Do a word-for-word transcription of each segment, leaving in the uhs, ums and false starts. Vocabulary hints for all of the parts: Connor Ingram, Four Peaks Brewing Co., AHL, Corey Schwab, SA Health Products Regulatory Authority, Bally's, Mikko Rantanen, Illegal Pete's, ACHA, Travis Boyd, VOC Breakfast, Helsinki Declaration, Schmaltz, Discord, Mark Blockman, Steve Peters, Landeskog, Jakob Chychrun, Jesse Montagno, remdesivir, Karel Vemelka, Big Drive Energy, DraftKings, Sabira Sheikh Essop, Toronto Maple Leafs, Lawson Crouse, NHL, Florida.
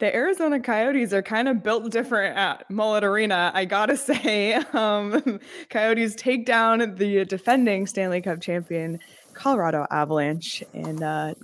The Arizona Coyotes are kind of built different at Mullett Arena, I gotta say. Um, Coyotes take down the defending Stanley Cup champion Colorado Avalanche and uh,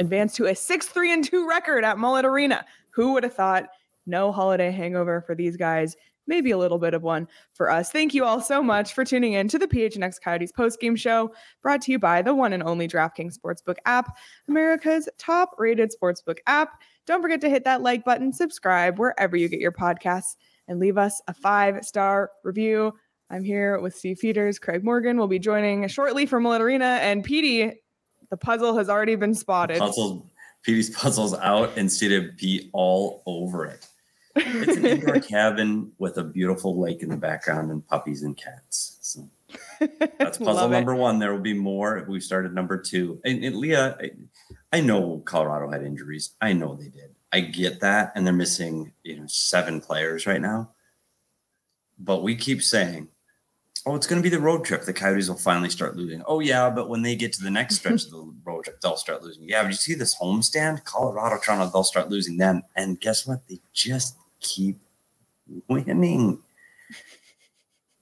advance to a six three two record at Mullett Arena. Who would have thought? No holiday hangover for these guys. Maybe a little bit of one for us. Thank you all so much for tuning in to the P H N X Coyotes postgame show, brought to you by the one and only DraftKings Sportsbook app, America's top-rated sportsbook app. Don't forget to hit that like button, subscribe wherever you get your podcasts, and leave us a five-star review. I'm here with Steve Peters. Craig Morgan will be joining shortly from Mullett Arena, and Petey, the puzzle has already been spotted. Puzzle, Petey's puzzle's out, and Steve would be all over it. It's an indoor cabin with a beautiful lake in the background and puppies and cats. So that's puzzle number one. There will be more if we started number two. And, and Leah, I, I know Colorado had injuries. I know they did. I get that. And they're missing, you know, seven players right now. But we keep saying, oh, it's going to be the road trip. The Coyotes will finally start losing. Oh, yeah, but when they get to the next stretch of the road trip, they'll start losing. Yeah, but you see this homestand? Colorado, Toronto, they'll start losing them. And guess what? They just keep winning.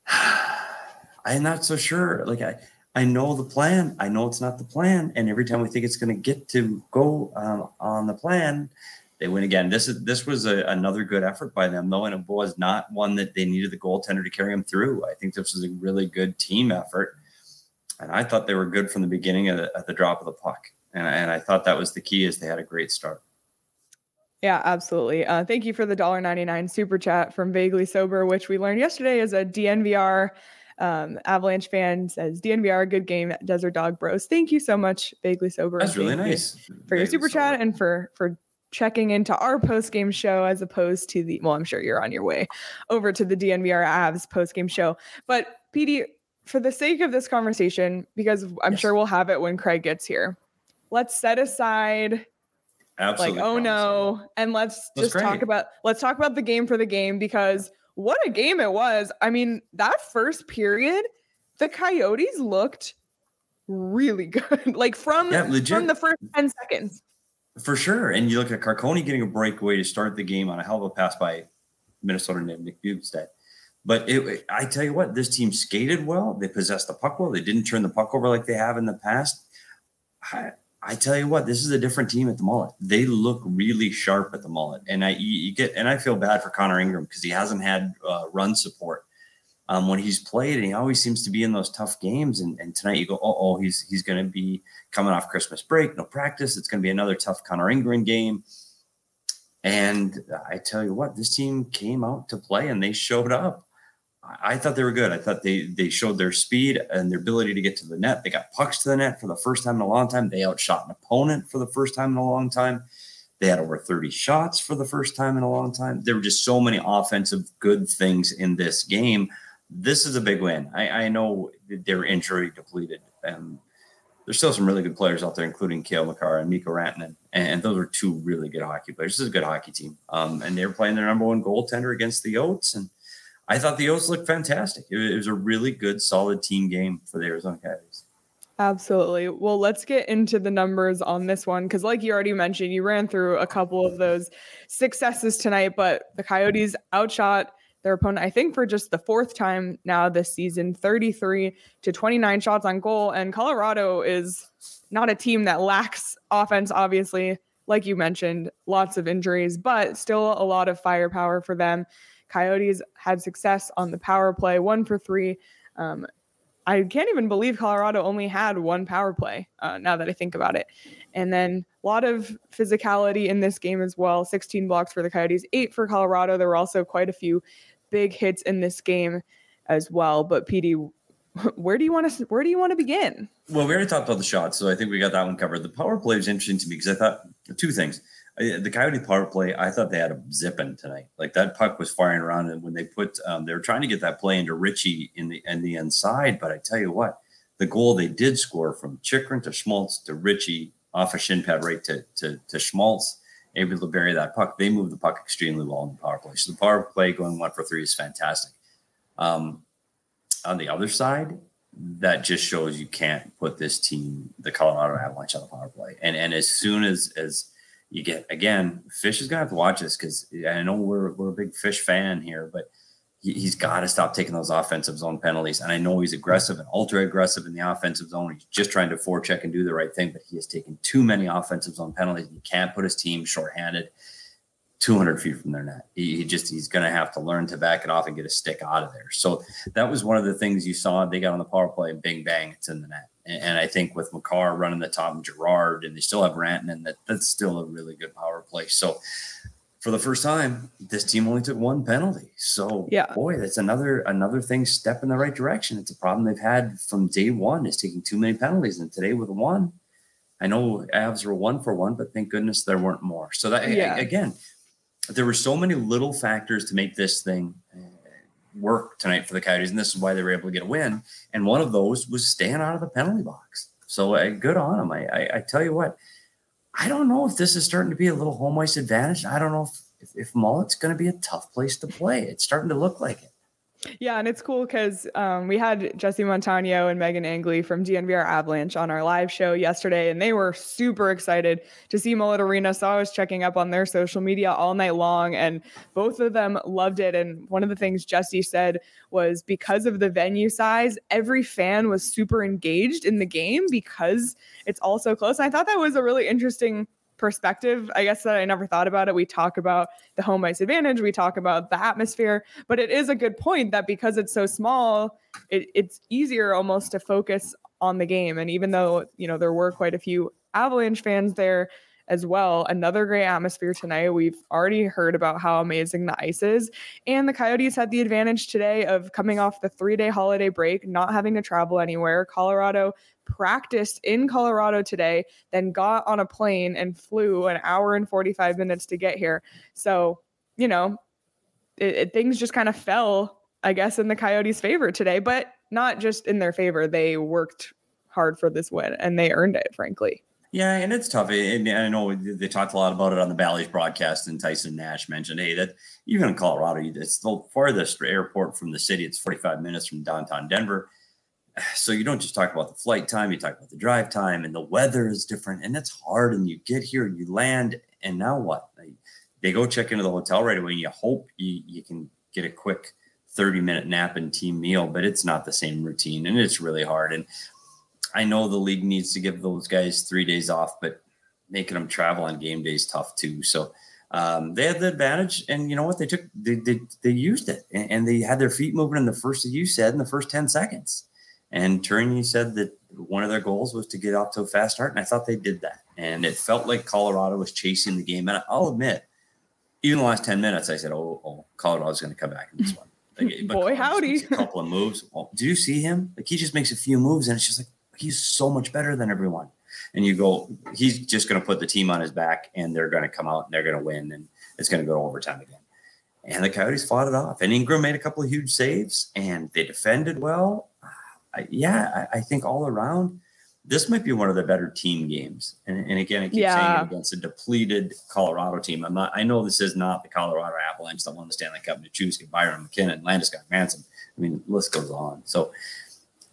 I'm not so sure. Like I, I know the plan. I know it's not the plan. And every time we think it's going to get to go um, on the plan, they win again. This is this was a, another good effort by them, though, and it was not one that they needed the goaltender to carry them through. I think this was a really good team effort, and I thought they were good from the beginning of the, at the drop of the puck. And, and I thought that was the key, is they had a great start. Yeah, absolutely. Uh, thank you for the one dollar and ninety-nine cents super chat from Vaguely Sober, which we learned yesterday is a D N V R um, Avalanche fan. Says, D N V R, good game, Desert Dog Bros. Thank you so much, Vaguely Sober. That's really nice. For your super chat and for for checking into our post-game show as opposed to the, well, I'm sure you're on your way over to the D N V R Avs post-game show. But, Petey, for the sake of this conversation, because I'm yes. sure we'll have it when Craig gets here, let's set aside... Absolutely like, oh no. So. And let's That's just great. talk about, let's talk about the game for the game, because what a game it was. I mean, that first period, the Coyotes looked really good. Like from, yeah, from the first ten seconds. For sure. And you look at Carcone getting a breakaway to start the game on a hell of a pass by Minnesota named Nick Bjugstad. But it, I tell you what, this team skated well. They possessed the puck well. They didn't turn the puck over like they have in the past. I, I tell you what, this is a different team at the Mullett. They look really sharp at the Mullett, and I you get and I feel bad for Connor Ingram because he hasn't had uh, run support um, when he's played, and he always seems to be in those tough games. And, and tonight you go, oh, oh, he's he's going to be coming off Christmas break, no practice. It's going to be another tough Connor Ingram game. And I tell you what, this team came out to play, and they showed up. I thought they were good. I thought they they showed their speed and their ability to get to the net. They got pucks to the net for the first time in a long time. They outshot an opponent for the first time in a long time. They had over thirty shots for the first time in a long time. There were just so many offensive good things in this game. This is a big win. I, I know they're injury depleted, and there's still some really good players out there, including Cale Makar and Mikko Rantanen, and those are two really good hockey players. This is a good hockey team, um, and they were playing their number one goaltender against the Yotes, and I thought the O's looked fantastic. It was a really good, solid team game for the Arizona Coyotes. Absolutely. Well, let's get into the numbers on this one, because like you already mentioned, you ran through a couple of those successes tonight, but the Coyotes outshot their opponent, I think for just the fourth time now this season, thirty-three to twenty-nine shots on goal. And Colorado is not a team that lacks offense, obviously, like you mentioned, lots of injuries, but still a lot of firepower for them. Coyotes had success on the power play, one for three. Um, I can't even believe Colorado only had one power play uh, now that I think about it. And then a lot of physicality in this game as well. sixteen blocks for the Coyotes, eight for Colorado. There were also quite a few big hits in this game as well. But Petey, where do you want to where do you want to begin? Well, we already talked about the shots, so I think we got that one covered. The power play was interesting to me because I thought two things. The Coyote power play, I thought they had a zipping tonight. Like that puck was firing around, and when they put, um, they were trying to get that play into Richie in the in the inside. But I tell you what, the goal they did score from Chychrun to Schmaltz to Richie off a shin pad right to to, to Schmaltz, able to bury that puck. They moved the puck extremely well in the power play. So the power play going one for three is fantastic. Um, on the other side, that just shows you can't put this team, the Colorado Avalanche, on the power play. And and as soon as as you get, again, Fish is going to have to watch this because I know we're we're a big Fish fan here, but he, he's got to stop taking those offensive zone penalties. And I know he's aggressive and ultra-aggressive in the offensive zone. He's just trying to forecheck and do the right thing, but he has taken too many offensive zone penalties. He can't put his team shorthanded two hundred feet from their net. He, he just he's going to have to learn to back it off and get a stick out of there. So that was one of the things you saw. They got on the power play, and bing, bang, it's in the net. And I think with Makar running the top and Girard, and they still have Rantanen, that that's still a really good power play. So for the first time, this team only took one penalty. So yeah. boy, that's another another thing, step in the right direction. It's a problem they've had from day one, is taking too many penalties. And today with one, I know Avs were one for one, but thank goodness there weren't more. So that yeah. again, there were so many little factors to make this thing work tonight for the Coyotes, and this is why they were able to get a win. And one of those was staying out of the penalty box. So uh, good on them. I, I, I tell you what, I don't know if this is starting to be a little home ice advantage. I don't know if, if, if Mullet's going to be a tough place to play. It's starting to look like it. Yeah, and it's cool because um, we had Jesse Montagno and Megan Angley from D N V R Avalanche on our live show yesterday, and they were super excited to see Mullett Arena. So I was checking up on their social media all night long, and both of them loved it. And one of the things Jesse said was because of the venue size, every fan was super engaged in the game because it's all so close. And I thought that was a really interesting perspective, I guess, that I never thought about it. We talk about the home ice advantage, we talk about the atmosphere, but it is a good point that because it's so small, it, it's easier almost to focus on the game. And even though, you know, there were quite a few Avalanche fans there as well, another great atmosphere tonight. We've already heard about how amazing the ice is, and the Coyotes had the advantage today of coming off the three-day holiday break, not having to travel anywhere. Colorado practiced in Colorado today, then got on a plane and flew an hour and forty-five minutes to get here. So, you know, it, it, things just kind of fell, I guess, in the Coyotes' favor today, but not just in their favor. They worked hard for this win, and they earned it, frankly. Yeah, and it's tough. And I know they talked a lot about it on the Bally's broadcast, and Tyson Nash mentioned, hey, that even in Colorado, it's the farthest airport from the city. It's forty-five minutes from downtown Denver. So you don't just talk about the flight time, you talk about the drive time, and the weather is different, and it's hard, and you get here, you land, and now what? They go check into the hotel right away, and you hope you, you can get a quick thirty-minute nap and team meal, but it's not the same routine, and it's really hard. And I know the league needs to give those guys three days off, but making them travel on game day is tough too. So um, they had the advantage, and you know what? They took, they they, they used it, and, and they had their feet moving in the first, as you said, in the first ten seconds. And Tourney said that one of their goals was to get off to a fast start, and I thought they did that. And it felt like Colorado was chasing the game. And I'll admit, even the last ten minutes, I said, oh, oh Colorado's going to come back in this one. Like, boy, howdy. A couple of moves. Well, do you see him? Like, he just makes a few moves, and it's just like, he's so much better than everyone. And you go, he's just going to put the team on his back, and they're going to come out, and they're going to win, and it's going to go to overtime again. And the Coyotes fought it off. And Ingram made a couple of huge saves, and they defended well. I, yeah, I, I think all around, this might be one of the better team games. And, and again, I keep yeah. saying it against a depleted Colorado team. I'm not. I know this is not the Colorado Avalanche that won the Stanley Cup, Nichushkin, Byram, McKinnon, Landeskog, Manson. I mean, the list goes on. So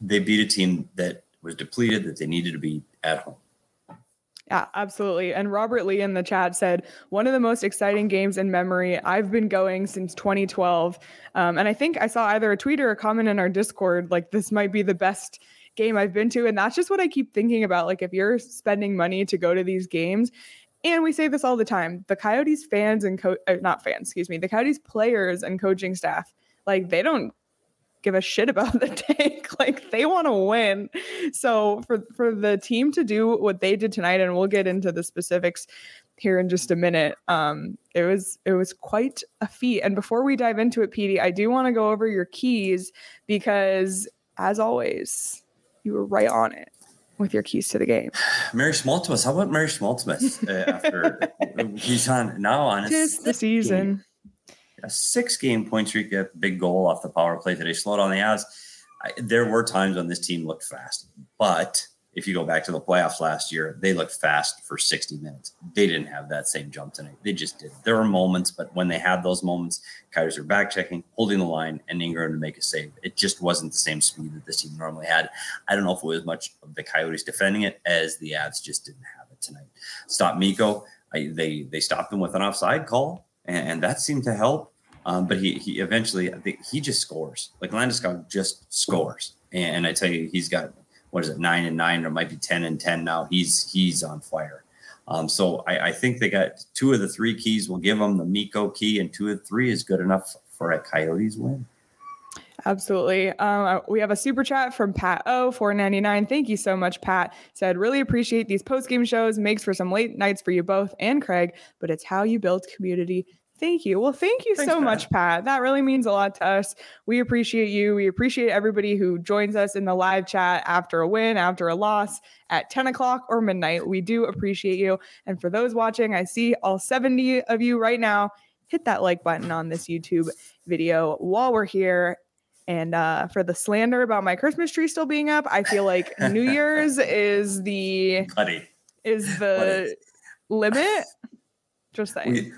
they beat a team that was depleted, that they needed to be at home. Yeah, absolutely. And Robert Lee in the chat said, one of the most exciting games in memory. I've been going since twenty twelve. Um, and I think I saw either a tweet or a comment in our Discord, like this might be the best game I've been to. And that's just what I keep thinking about. Like if you're spending money to go to these games, and we say this all the time, the Coyotes fans and co- not fans, excuse me, the Coyotes players and coaching staff, like they don't give a shit about the tank. Like they want to win. So for, for the team to do what they did tonight, and we'll get into the specifics here in just a minute. Um, it was, it was quite a feat. And before we dive into it, Petey, I do want to go over your keys because as always, you were right on it with your keys to the game. Mary Schmaltz. How about Mary Schmaltz uh, after he's on now on a Tis the season. Game. A six-game point streak, a big goal off the power play today. Slow down the Avs. There were times when this team looked fast, but if you go back to the playoffs last year, they looked fast for sixty minutes. They didn't have that same jump tonight. They just did. There were moments, but when they had those moments, Coyotes are back-checking, holding the line, and Ingram to make a save. It just wasn't the same speed that this team normally had. I don't know if it was much of the Coyotes defending it as the Avs just didn't have it tonight. Stop Mikko. I, they, they stopped him with an offside call, and, and that seemed to help. Um, but he he eventually, I think he just scores. Like Landeskog just scores, and, and I tell you, he's got what is it, nine and nine, or it might be ten and ten now. He's he's on fire. Um, so I, I think they got two of the three keys. We'll give them the Mikko key, and two of three is good enough for a Coyotes win. Absolutely. Um, we have a super chat from Pat O, four ninety-nine. Thank you so much, Pat. Said, really appreciate these post-game shows. Makes for some late nights for you both and Craig, but it's how you build community. Thank you. Well, thank you Thanks, so Pat. much, Pat. That really means a lot to us. We appreciate you. We appreciate everybody who joins us in the live chat after a win, after a loss at ten o'clock or midnight. We do appreciate you. And for those watching, I see all seventy of you right now. Hit that like button on this YouTube video while we're here. And uh, for the slander about my Christmas tree still being up, I feel like New Year's is the Buddy. is the Buddy. limit. Just saying. We-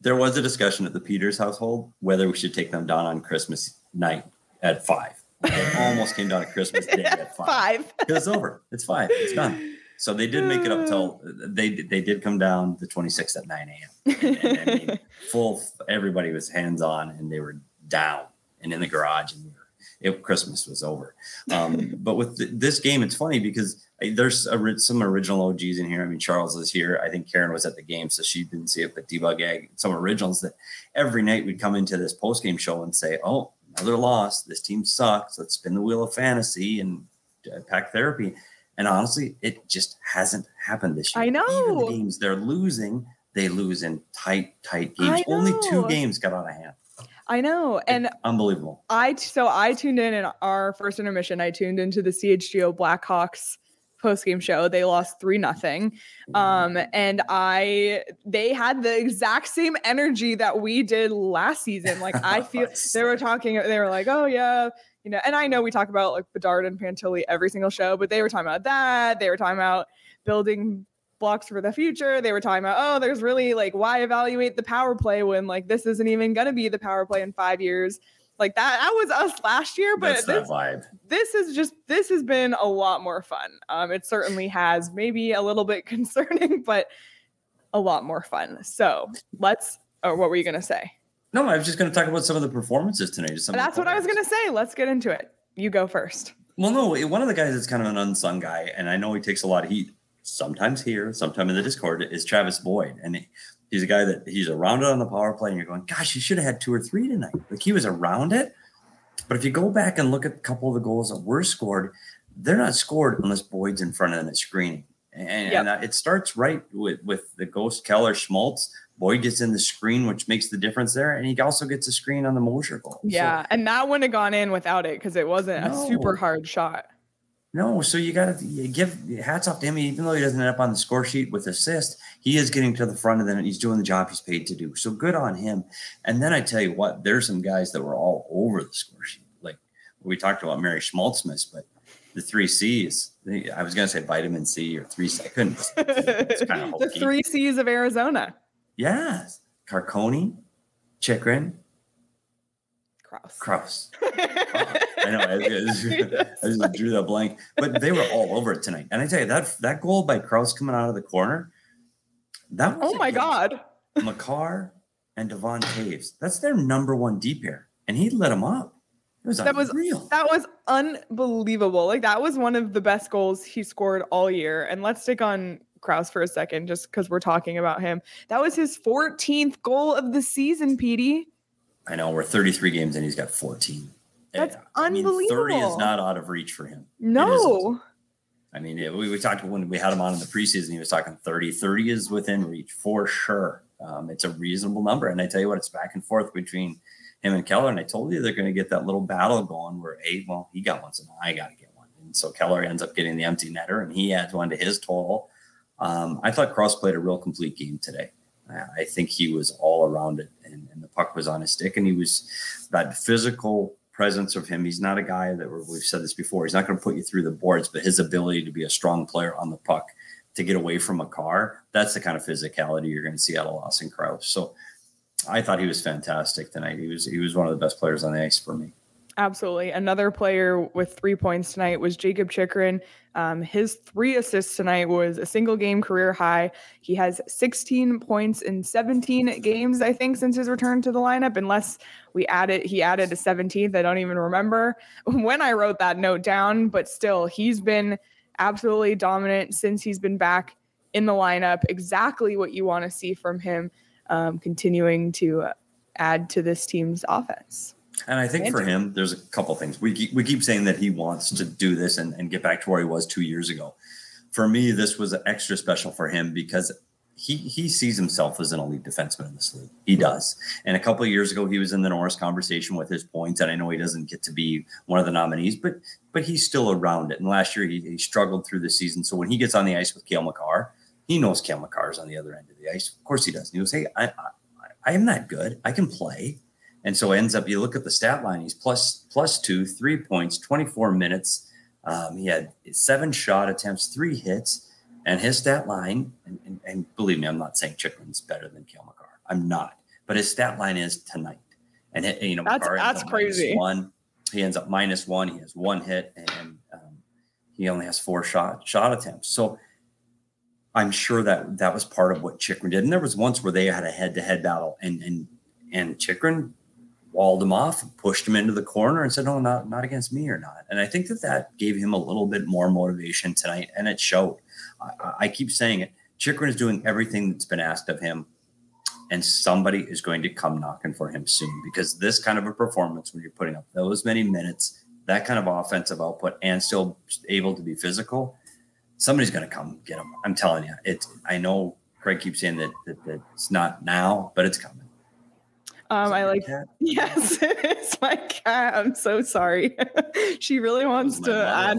There was a discussion at the Peters household whether we should take them down on Christmas night at five. They almost came down at Christmas Day at five. It's over. It's five. It's done. So they did make it up till they they did come down the twenty-sixth at nine a.m. And, and I mean, full everybody was hands on, and they were down and in the garage, and it, Christmas was over. Um, but with the, this game, it's funny because there's a, some original O Gs in here. I mean, Charles is here. I think Karen was at the game, so she didn't see it, but Debug Egg, some originals that every night we'd come into this post-game show and say, oh, another loss. This team sucks. Let's spin the wheel of fantasy and uh, pack therapy. And honestly, it just hasn't happened this year. I know. Even the games they're losing, they lose in tight, tight games. Only two games got out of hand. I know. And it's unbelievable. I so I tuned in in our first intermission. I tuned into the C H G O Blackhawks post-game show. They lost three nothing. Um, and I they had the exact same energy that we did last season. Like I feel they were talking, they were like, oh yeah, you know, and I know we talk about like Bedard and Pantilli every single show, but they were talking about that. They were talking about building blocks for the future. They were talking about, oh, there's really like, why evaluate the power play when like this isn't even going to be the power play in five years. Like that, that was us last year, but That's this, that vibe. this is just, this has been a lot more fun. Um, it certainly has, maybe a little bit concerning, but a lot more fun. So let's, or what were you going to say? No, I was just going to talk about some of the performances tonight. Some That's what I was going to say. Let's get into it. You go first. Well, no, one of the guys that's kind of an unsung guy, and I know he takes a lot of heat, sometimes here, sometimes in the Discord, is Travis Boyd. And he, he's a guy that he's around it on the power play, and you're going, gosh, he should have had two or three tonight. Like he was around it. But if you go back and look at a couple of the goals that were scored, they're not scored unless Boyd's in front of the screening. And, yep. and it starts right with, with the Ghost, Keller, Schmaltz. Boyd gets in the screen, which makes the difference there. And he also gets a screen on the Mosher goal. Yeah, so, and that wouldn't have gone in without it because it wasn't no. a super hard shot. No, so you got to give hats off to him. Even though he doesn't end up on the score sheet with assist, he is getting to the front of the net. He's doing the job he's paid to do. So good on him. And then I tell you what, there's some guys that were all over the score sheet. Like we talked about Mary Schmaltzmas, but the three C's. I was going to say vitamin C or three C. I couldn't. It's kind of hokey. The three C's of Arizona. Yes. Carcone, Chychrun, Crouse. Crouse. I know. I, I, just, I just drew that blank. But they were all over it tonight. And I tell you, that that goal by Crouse coming out of the corner, that was oh my God. Makar and Devon Taves. That's their number one deep pair. And he lit them up. It was that unreal. Was, that was unbelievable. Like, that was one of the best goals he scored all year. And let's stick on Crouse for a second, just because we're talking about him. That was his fourteenth goal of the season, Petey. I know. We're thirty-three games and he's got fourteen. That's and, unbelievable. I mean, thirty is not out of reach for him. No. I mean, it, we, we talked when we had him on in the preseason, he was talking thirty. thirty is within reach for sure. Um, it's a reasonable number. And I tell you what, it's back and forth between him and Keller. And I told you they're going to get that little battle going where, hey, well, he got one, so now I got to get one. And so Keller ends up getting the empty netter and he adds one to his total. Um, I thought Crouse played a real complete game today. I think he was all around it, and, and the puck was on his stick, and he was that physical presence of him. He's not a guy that we've said this before. He's not going to put you through the boards, but his ability to be a strong player on the puck, to get away from Makar, that's the kind of physicality you're going to see out of Lawson Crouse. So I thought he was fantastic tonight. He was, he was one of the best players on the ice for me. Absolutely. Another player with three points tonight was Jakob Chychrun. Um, his three assists tonight was a single game career high. He has sixteen points in seventeen games, I think, since his return to the lineup, unless we added, he added a seventeenth. I don't even remember when I wrote that note down, but still, he's been absolutely dominant since he's been back in the lineup. Exactly what you want to see from him, um, continuing to add to this team's offense. And I think for him, there's a couple things. We keep, we keep saying that he wants to do this and, and get back to where he was two years ago. For me, this was extra special for him because he he sees himself as an elite defenseman in this league. He does. And a couple of years ago, he was in the Norris conversation with his points. And I know he doesn't get to be one of the nominees, but but he's still around it. And last year, he, he struggled through the season. So when he gets on the ice with Cale Makar, he knows Cale Makar is on the other end of the ice. Of course he does. And he goes, hey, I, I, I am that good. I can play. And so ends up, you look at the stat line, he's plus, plus two, three points, twenty-four minutes. Um, he had seven shot attempts, three hits, and his stat line, and, and, and believe me, I'm not saying Chychrun's better than Cale Makar. I'm not. But his stat line is tonight. And, and you know, that's, Makar that's crazy. One. He ends up minus one. He has one hit, and um, he only has four shot shot attempts. So I'm sure that that was part of what Chychrun did. And there was once where they had a head-to-head battle, and and, and Chychrun walled him off, pushed him into the corner and said, no, not, not against me or not. And I think that that gave him a little bit more motivation tonight. And it showed. I, I keep saying it. Chychrun is doing everything that's been asked of him. And somebody is going to come knocking for him soon, because this kind of a performance, when you're putting up those many minutes, that kind of offensive output, and still able to be physical, somebody's going to come get him. I'm telling you, it's, I know Craig keeps saying that, that, that it's not now, but it's coming. Um, I like that. Yes, it's my cat. I'm so sorry. She really wants to add.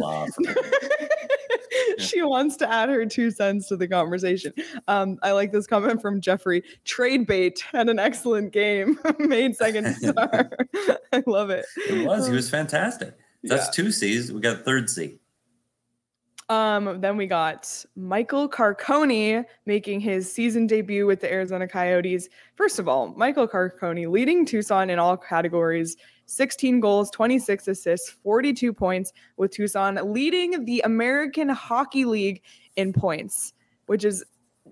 She wants to add her two cents to the conversation. Um, I like this comment from Jeffrey. Trade bait had an excellent game. Made second star. I love it. It was. He was fantastic. That's yeah. two C's. We got a third C. Um, then we got Michael Carcone making his season debut with the Arizona Coyotes. First of all, Michael Carcone leading Tucson in all categories, sixteen goals, twenty-six assists, forty-two points with Tucson, leading the American Hockey League in points, which is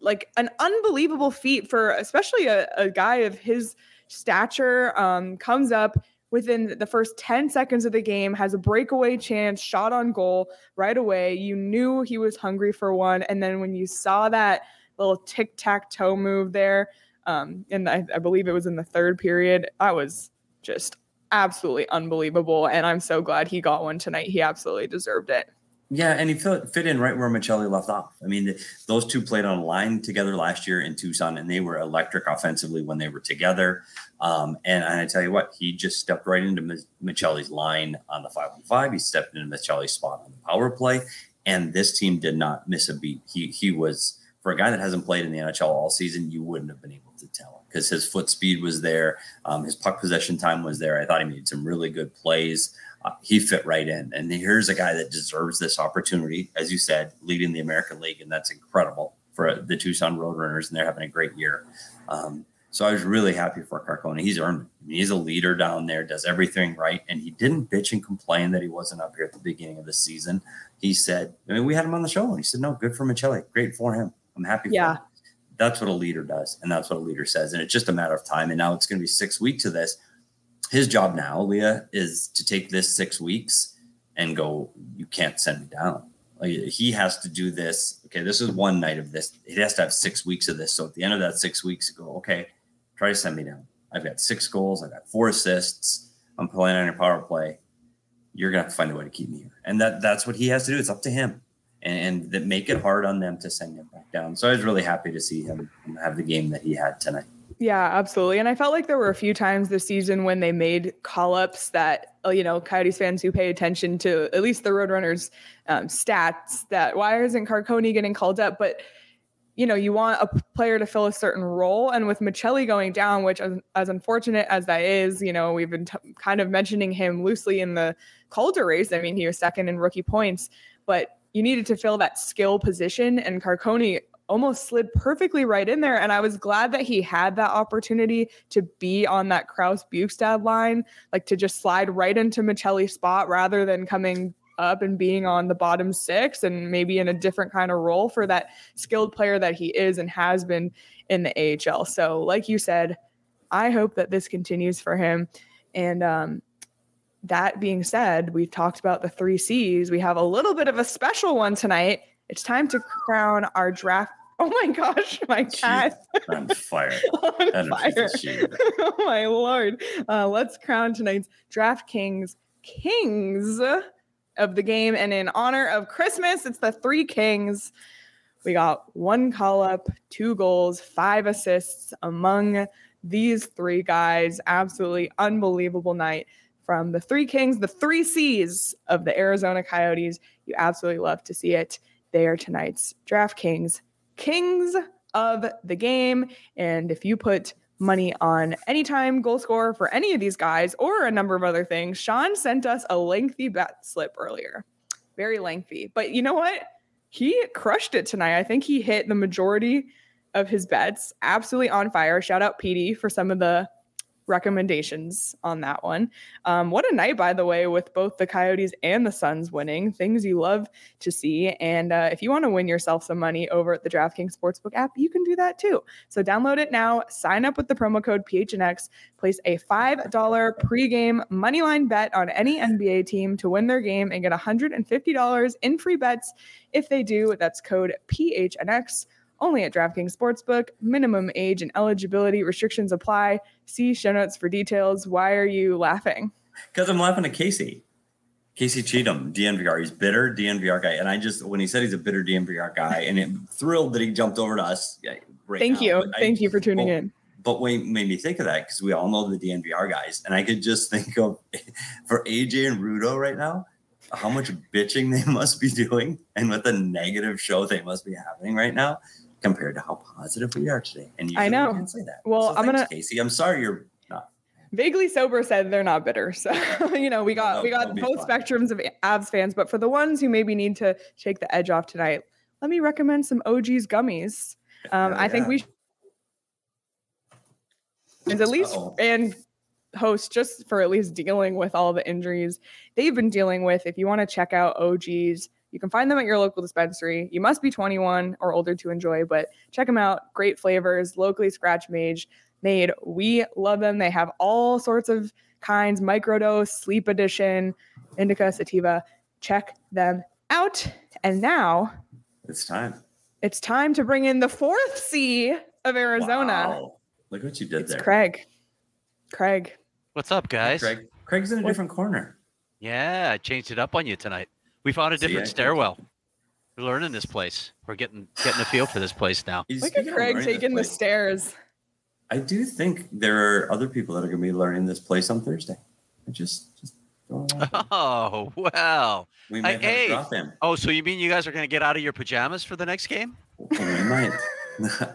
like an unbelievable feat for especially a, a guy of his stature. Um, comes up within the first ten seconds of the game, has a breakaway chance, shot on goal right away. You knew he was hungry for one. And then when you saw that little tic-tac-toe move there, um, and I, I believe it was in the third period, that was just absolutely unbelievable. And I'm so glad he got one tonight. He absolutely deserved it. Yeah, and he fit in right where Maccelli left off. I mean, those two played on a line together last year in Tucson, and they were electric offensively when they were together. Um, and, and I tell you what, he just stepped right into Maccelli's line on the five on five. He stepped into Maccelli's spot on the power play, and this team did not miss a beat. He he was, for a guy that hasn't played in the N H L all season, you wouldn't have been able to tell, because his foot speed was there. Um, his puck possession time was there. I thought he made some really good plays. Uh, he fit right in. And here's a guy that deserves this opportunity, as you said, leading the American League. And that's incredible for the Tucson Roadrunners. And they're having a great year. Um, So I was really happy for Carcone. He's earned it. He's a leader down there, does everything right. And he didn't bitch and complain that he wasn't up here at the beginning of the season. He said, I mean, we had him on the show and he said, no, good for Maccelli. Great for him. I'm happy yeah. for him. That's what a leader does. And that's what a leader says. And it's just a matter of time. And now it's going to be six weeks of this. His job now, Leah, is to take this six weeks and go, you can't send me down. Like, he has to do this. Okay, this is one night of this. He has to have six weeks of this. So at the end of that six weeks, go, okay, try to send me down. I've got six goals. I've got four assists. I'm playing on your power play. You're going to have to find a way to keep me here. And that that's what he has to do. It's up to him. And, and that make it hard on them to send him back down. So I was really happy to see him have the game that he had tonight. Yeah, absolutely. And I felt like there were a few times this season when they made call-ups that, you know, Coyotes fans who pay attention to at least the Roadrunners um, stats, that why isn't Carcone getting called up? But you know, you want a player to fill a certain role. And with Maccelli going down, which as, as unfortunate as that is, you know, we've been t- kind of mentioning him loosely in the Calder race. I mean, he was second in rookie points, but you needed to fill that skill position, and Carcone almost slid perfectly right in there. And I was glad that he had that opportunity to be on that Crouse-Bjugstad line, like to just slide right into Maccelli's spot rather than coming up and being on the bottom six and maybe in a different kind of role for that skilled player that he is and has been in the A H L. So like you said, I hope that this continues for him. And um, that being said, we've talked about the three C's. We have a little bit of a special one tonight. It's time to crown our draft. Oh my gosh, my cat. I'm fire. On fire. Oh my Lord. Uh, let's crown tonight's DraftKings Kings of the game. And in honor of Christmas, it's the three Kings. We got one call up, two goals, five assists among these three guys. Absolutely unbelievable night from the three Kings, the three C's of the Arizona Coyotes. You absolutely love to see it. They are tonight's DraftKings Kings of the game. And if you put money on anytime goal scorer for any of these guys or a number of other things, Sean sent us a lengthy bet slip earlier. Very lengthy. But you know what? He crushed it tonight. I think he hit the majority of his bets. Absolutely on fire. Shout out Petey for some of the recommendations on that one. Um, what a night, by the way, with both the Coyotes and the Suns winning. Things you love to see. And uh, if you want to win yourself some money over at the DraftKings Sportsbook app, you can do that too. So download it now, sign up with the promo code P H N X, place a five dollar pregame moneyline bet on any N B A team to win their game and get one hundred fifty dollars in free bets. If they do, that's code P H N X. Only at DraftKings Sportsbook. Minimum age and eligibility restrictions apply. See show notes for details. Why are you laughing? Because I'm laughing at Casey. Casey Cheatham, D N V R. He's bitter D N V R guy. And I just, when he said he's a bitter D N V R guy, and I'm thrilled that he jumped over to us. Right Thank now. you. But Thank I, you for tuning well, in. But Wayne made me think of that because we all know the D N V R guys. And I could just think of, for A J and Rudo right now, how much bitching they must be doing and what the negative show they must be having right now, compared to how positive we are today. And I know. Can't say that. Well, so I'm going to Casey, I'm sorry you're not. Vaguely sober said they're not bitter. So, you know, we got, no, we got both spectrums of Avs fans, but for the ones who maybe need to shake the edge off tonight, let me recommend some O G's gummies. Um, yeah, I yeah. think we should, and at least, Uh-oh. and hosts, just for at least dealing with all the injuries they've been dealing with. If you want to check out O G's, you can find them at your local dispensary. You must be twenty-one or older to enjoy, but check them out. Great flavors, locally scratch made. We love them. They have all sorts of kinds, microdose, sleep edition, indica, sativa. Check them out. And now it's time. It's time to bring in the fourth C of Arizona. Wow. Look what you did it's there. Craig. Craig. What's up, guys? Hey, Craig. Craig's in a what? different corner. Yeah, I changed it up on you tonight. We found a different See, stairwell. We're learning this place. We're getting getting a feel for this place now. Look at Craig taking the stairs. I do think there are other people that are going to be learning this place on Thursday. I just, just don't know. Oh, wow. We might I, have hey. to drop in. Oh, so you mean you guys are going to get out of your pajamas for the next game? We might.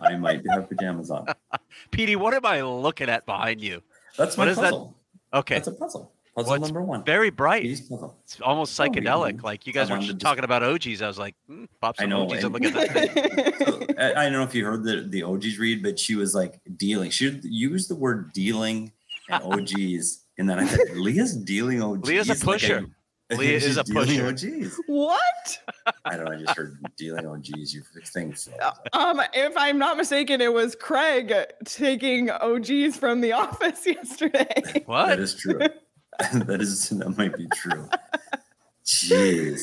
I might have pajamas on. Petey, what am I looking at behind you? That's my what puzzle. Is that? Okay. That's a puzzle. Puzzle well, number one. Very bright. It's almost psychedelic. Oh, like you guys were just talking about O Gs. I was like, mm, pop some O Gs and look at that thing. So, I, I don't know if you heard the, the O Gs read, but she was like dealing. She used the word dealing and O Gs. And then I said, Leah's dealing O Gs. Leah's a pusher. Like a, Leah is a pusher. O Gs. What? I don't know. I just heard dealing O Gs. You think so. Um, if I'm not mistaken, it was Craig taking O Gs from The Office yesterday. What? That is true. that is that might be true. Jeez.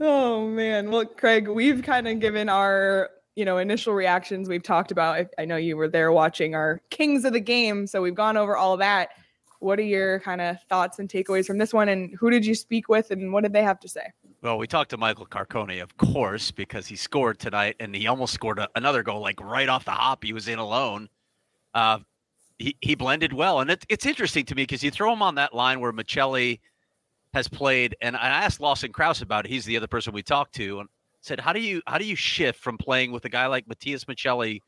Oh man. Well, Craig, we've kind of given our you know initial reactions. We've talked about. I, I know you were there watching our Kings of the Game, so we've gone over all of that. What are your kind of thoughts and takeaways from this one? And who did you speak with, and what did they have to say? Well, we talked to Michael Carcone, of course, because he scored tonight, and he almost scored a, another goal like right off the hop. He was in alone. Uh, He he blended well, and it, it's interesting to me because you throw him on that line where Maccelli has played, and I asked Lawson Crouse about it. He's the other person we talked to, and said, "How do you how do you shift from playing with a guy like Matthias Maccelli,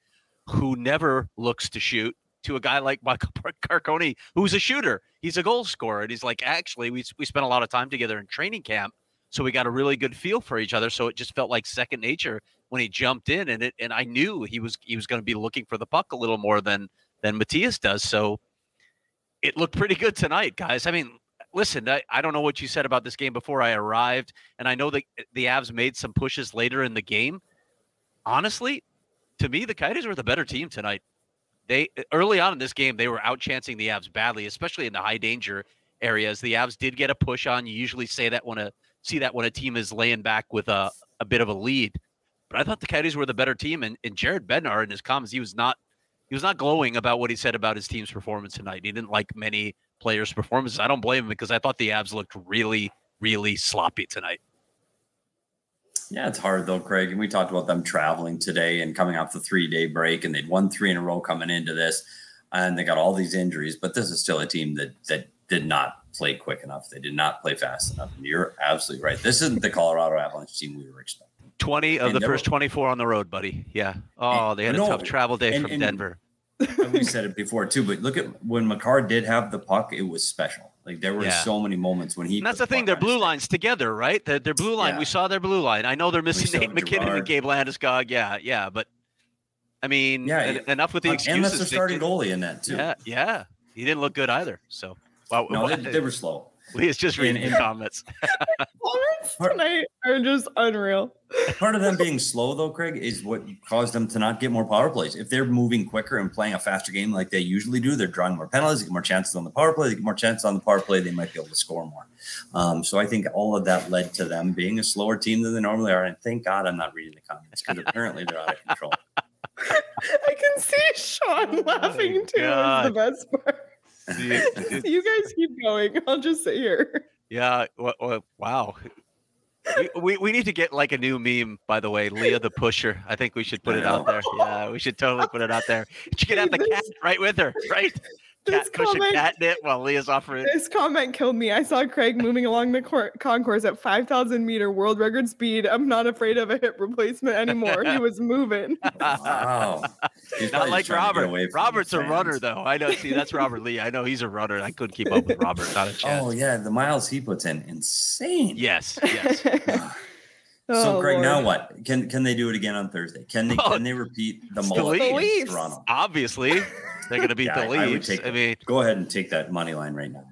who never looks to shoot, to a guy like Michael Carcone, who's a shooter? He's a goal scorer, and he's like, actually, we we spent a lot of time together in training camp, so we got a really good feel for each other. So it just felt like second nature when he jumped in, and it and I knew he was he was going to be looking for the puck a little more than." than Matthias does. So it looked pretty good tonight, guys. I mean, listen, I, I don't know what you said about this game before I arrived, and I know that the Avs made some pushes later in the game. Honestly, to me, the Coyotes were the better team tonight. They early on in this game, they were outchancing the Avs badly, especially in the high danger areas. The Avs did get a push on. You usually say that when a see that when a team is laying back with a, a bit of a lead. But I thought the Coyotes were the better team, and, and Jared Bednar in his comments, he was not He was not glowing about what he said about his team's performance tonight. He didn't like many players' performances. I don't blame him because I thought the Avs looked really, really sloppy tonight. Yeah, it's hard though, Craig. And we talked about them traveling today and coming off the three-day break, and they'd won three in a row coming into this, and they got all these injuries. But this is still a team that that did not play quick enough. They did not play fast enough. And you're absolutely right. This isn't the Colorado Avalanche team we were expecting. twenty of and the never, first twenty-four on the road, buddy. Yeah. Oh, they had no, a tough travel day and, from and Denver. We said it before too, but look at when Makar did have the puck, it was special. Like there were yeah. so many moments when he. And that's the, the thing. Their blue line's together, right? Their, their blue line. Yeah. We saw their blue line. I know they're missing Nate McKinnon and Gabe Landeskog. Yeah, yeah. But I mean, yeah, en- enough with the excuses. And that's the starting that, goalie in that too. Yeah, yeah. He didn't look good either. So wow, no, wow. They, they were slow. Leah's just reading in comments. Comments tonight are just unreal. Part of them being slow, though, Craig, is what caused them to not get more power plays. If they're moving quicker and playing a faster game like they usually do, they're drawing more penalties, they get more chances on the power play, they get more chances on the power play, they might be able to score more. Um, so I think all of that led to them being a slower team than they normally are. And thank God I'm not reading the comments because apparently they're out of control. I can see Sean laughing, oh too. It's the best part. You guys keep going. I'll just sit here. Yeah. Well, well, wow. We, we we need to get like a new meme, by the way. Leah the pusher. I think we should put it out there. Yeah, we should totally put it out there. She could have the this, cat right with her, right? Cat pushing catnip while Leah's offering. This comment killed me. I saw Craig moving along the cor- concourse at five thousand meter world record speed. I'm not afraid of a hip replacement anymore. He was moving. Wow. He's not like Robert. Robert's a fans. runner, though. I know. See, that's Robert Lee. I know he's a runner. I couldn't keep up with Robert. Not a chance. Oh, yeah. The miles he puts in. Insane. Yes. Yes. oh, so, Craig, Lord. Now what? Can can they do it again on Thursday? Can they, oh, can they repeat the Mullett in Toronto? Obviously. They're going to beat yeah, the Leafs. I, I mean, go ahead and take that money line right now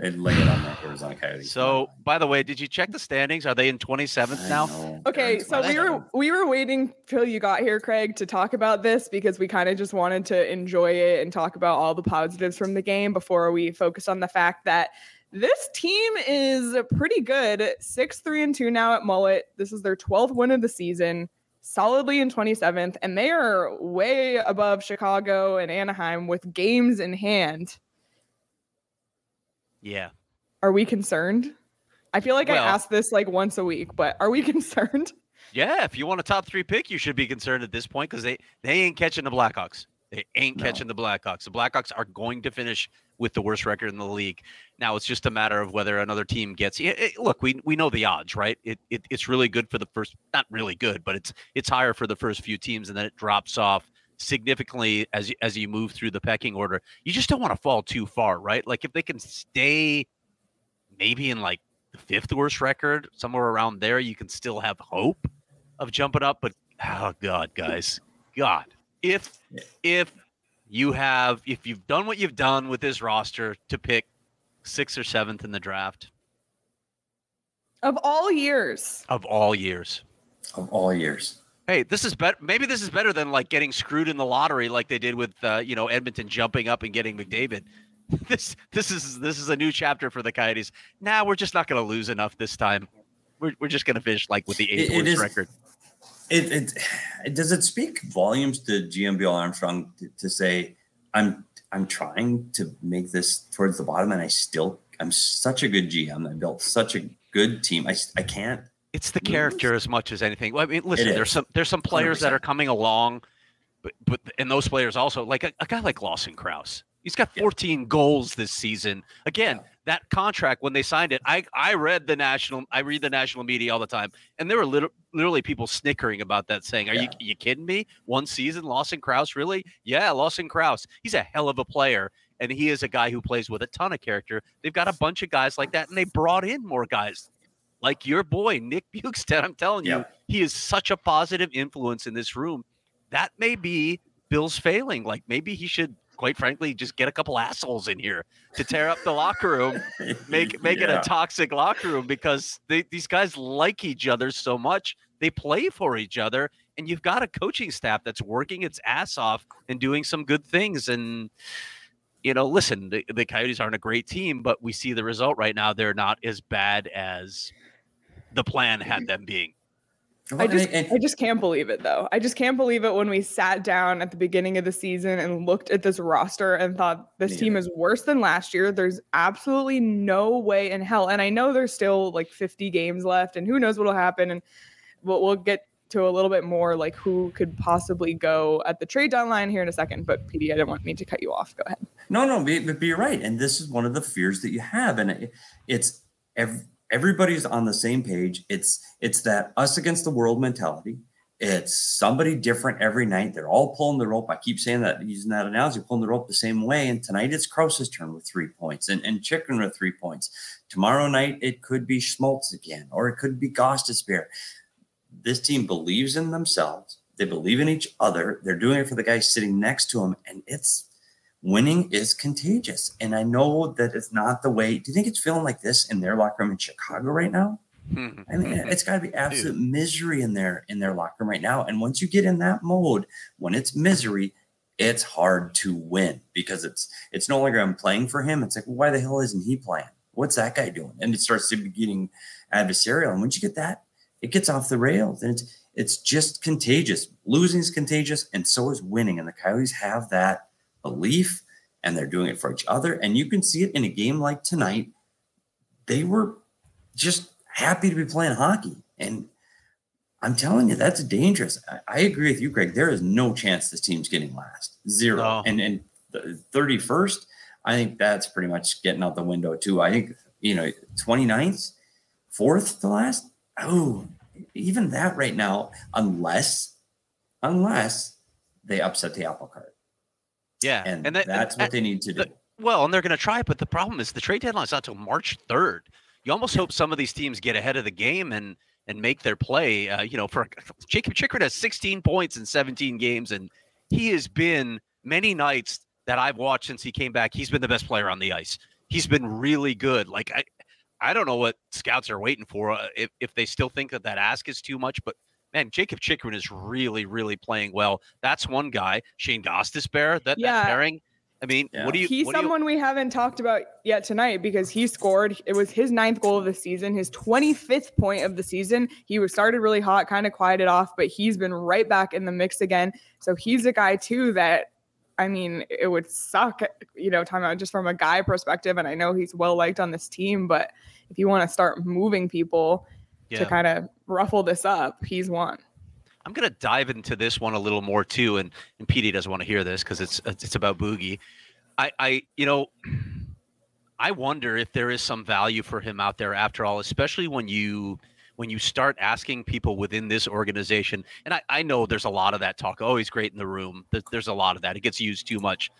and lay it on that Arizona Coyotes. So, by the way, did you check the standings? Are they in twenty-seventh now? Okay, so we were we were waiting till you got here, Craig, to talk about this because we kind of just wanted to enjoy it and talk about all the positives from the game before we focus on the fact that this team is pretty good. six three and two now at Mullett. This is their twelfth win of the season. Solidly in twenty-seventh, and they are way above Chicago and Anaheim with games in hand. Yeah. Are we concerned? I feel like well, I ask this like once a week, but are we concerned? Yeah, if you want a top three pick, you should be concerned at this point because they, they ain't catching the Blackhawks. They ain't no. catching the Blackhawks. The Blackhawks are going to finish with the worst record in the league. Now it's just a matter of whether another team gets it, it, look, we we know the odds, right? It, it it's really good for the first, not really good, but it's it's higher for the first few teams, and then it drops off significantly as you, as you move through the pecking order. You just don't want to fall too far, right? Like if they can stay maybe in like the fifth worst record, somewhere around there, you can still have hope of jumping up. But oh God, guys, God, if, if you have, if you've done what you've done with this roster to pick sixth or seventh in the draft. Of all years. Of all years. Of all years. Hey, this is better. Maybe this is better than like getting screwed in the lottery, like they did with uh, you know, Edmonton jumping up and getting McDavid. This this is this is a new chapter for the Coyotes. Nah, we're just not going to lose enough this time. We're we're just going to finish like with the eighth worst record. It, it it does it speak volumes to G M Bill Armstrong to, to say I'm I'm trying to make this towards the bottom, and I still I'm such a good G M. I built such a good team. I I can't. It's the character as much as anything. Well, I mean, listen, there's some there's some players one hundred percent that are coming along, but, but and those players also like a, a guy like Lawson Crouse. He's got fourteen yeah. goals this season. Again, yeah. that contract when they signed it, I I read the national I read the national media all the time, and there were little, literally people snickering about that, saying, "Are yeah. you you kidding me? One season, Lawson Crouse, really? Yeah, Lawson Crouse. He's a hell of a player." And he is a guy who plays with a ton of character. They've got a bunch of guys like that, and they brought in more guys. Like your boy, Nick Bjugstad, I'm telling yeah. you, he is such a positive influence in this room. That may be Bill's failing. Like maybe he should, quite frankly, just get a couple assholes in here to tear up the locker room, make make yeah. it a toxic locker room because they, these guys like each other so much. They play for each other, and you've got a coaching staff that's working its ass off and doing some good things. And you know, listen, the, the Coyotes aren't a great team, but we see the result right now. They're not as bad as the plan had them being. I just I just can't believe it, though. I just can't believe it when we sat down at the beginning of the season and looked at this roster and thought this yeah. team is worse than last year. There's absolutely no way in hell. And I know there's still like fifty games left and who knows what will happen. And we'll, we'll get to a little bit more like who could possibly go at the trade deadline here in a second. But, Petey, I didn't want me to cut you off. Go ahead. No, no, but you're right. And this is one of the fears that you have. And it, it's every, everybody's on the same page. It's it's that us against the world mentality. It's somebody different every night. They're all pulling the rope. I keep saying that, using that analogy, pulling the rope the same way. And tonight it's Krause's turn with three points and, and Chychrun with three points. Tomorrow night it could be Schmaltz again, or it could be Gostisbehere. This team believes in themselves. They believe in each other. They're doing it for the guy sitting next to them. And it's winning is contagious. And I know that it's not the way. Do you think it's feeling like this in their locker room in Chicago right now? Mm-hmm. I mean, it's got to be absolute Dude. misery in their, in their locker room right now. And once you get in that mode, when it's misery, it's hard to win because it's it's no longer I'm playing for him. It's like, well, why the hell isn't he playing? What's that guy doing? And it starts to be getting adversarial. And once you get that, it gets off the rails. And it's, it's just contagious. Losing is contagious, and so is winning. And the Coyotes have that belief, and they're doing it for each other. And you can see it in a game like tonight. They were just happy to be playing hockey. And I'm telling you, that's dangerous. I, I agree with you, Craig. There is no chance this team's getting last. Zero. No. And and the thirty-first, I think that's pretty much getting out the window too. I think, you know, twenty-ninth, fourth to last. Oh, even that right now, unless, unless they upset the apple cart. Yeah, and, and that, that's and, what they need to do. The, well, and they're going to try it, but the problem is the trade deadline is not until March third. You almost hope some of these teams get ahead of the game and and make their play. Uh, you know, for Jakob Chychrun has sixteen points in seventeen games, and he has been many nights that I've watched since he came back. He's been the best player on the ice. He's been really good. Like I, I don't know what scouts are waiting for uh, if if they still think that that ask is too much, but. Man, Jakob Chychrun is really, really playing well. That's one guy. Shane Gostisbehere, that, yeah. that pairing. I mean, yeah. what do you? He's what someone you... we haven't talked about yet tonight because he scored. It was his ninth goal of the season, his twenty-fifth point of the season. He was started really hot, kind of quieted off, but he's been right back in the mix again. So he's a guy too that, I mean, it would suck, you know, talking about just from a guy perspective. And I know he's well liked on this team, but if you want to start moving people. Yeah. To kind of ruffle this up, he's one. I'm going to dive into this one a little more too, and and Petey doesn't want to hear this because it's it's about Boogie. I, I you know, I wonder if there is some value for him out there after all, especially when you when you start asking people within this organization. And I, I know there's a lot of that talk. Oh, he's great in the room. There's a lot of that. It gets used too much.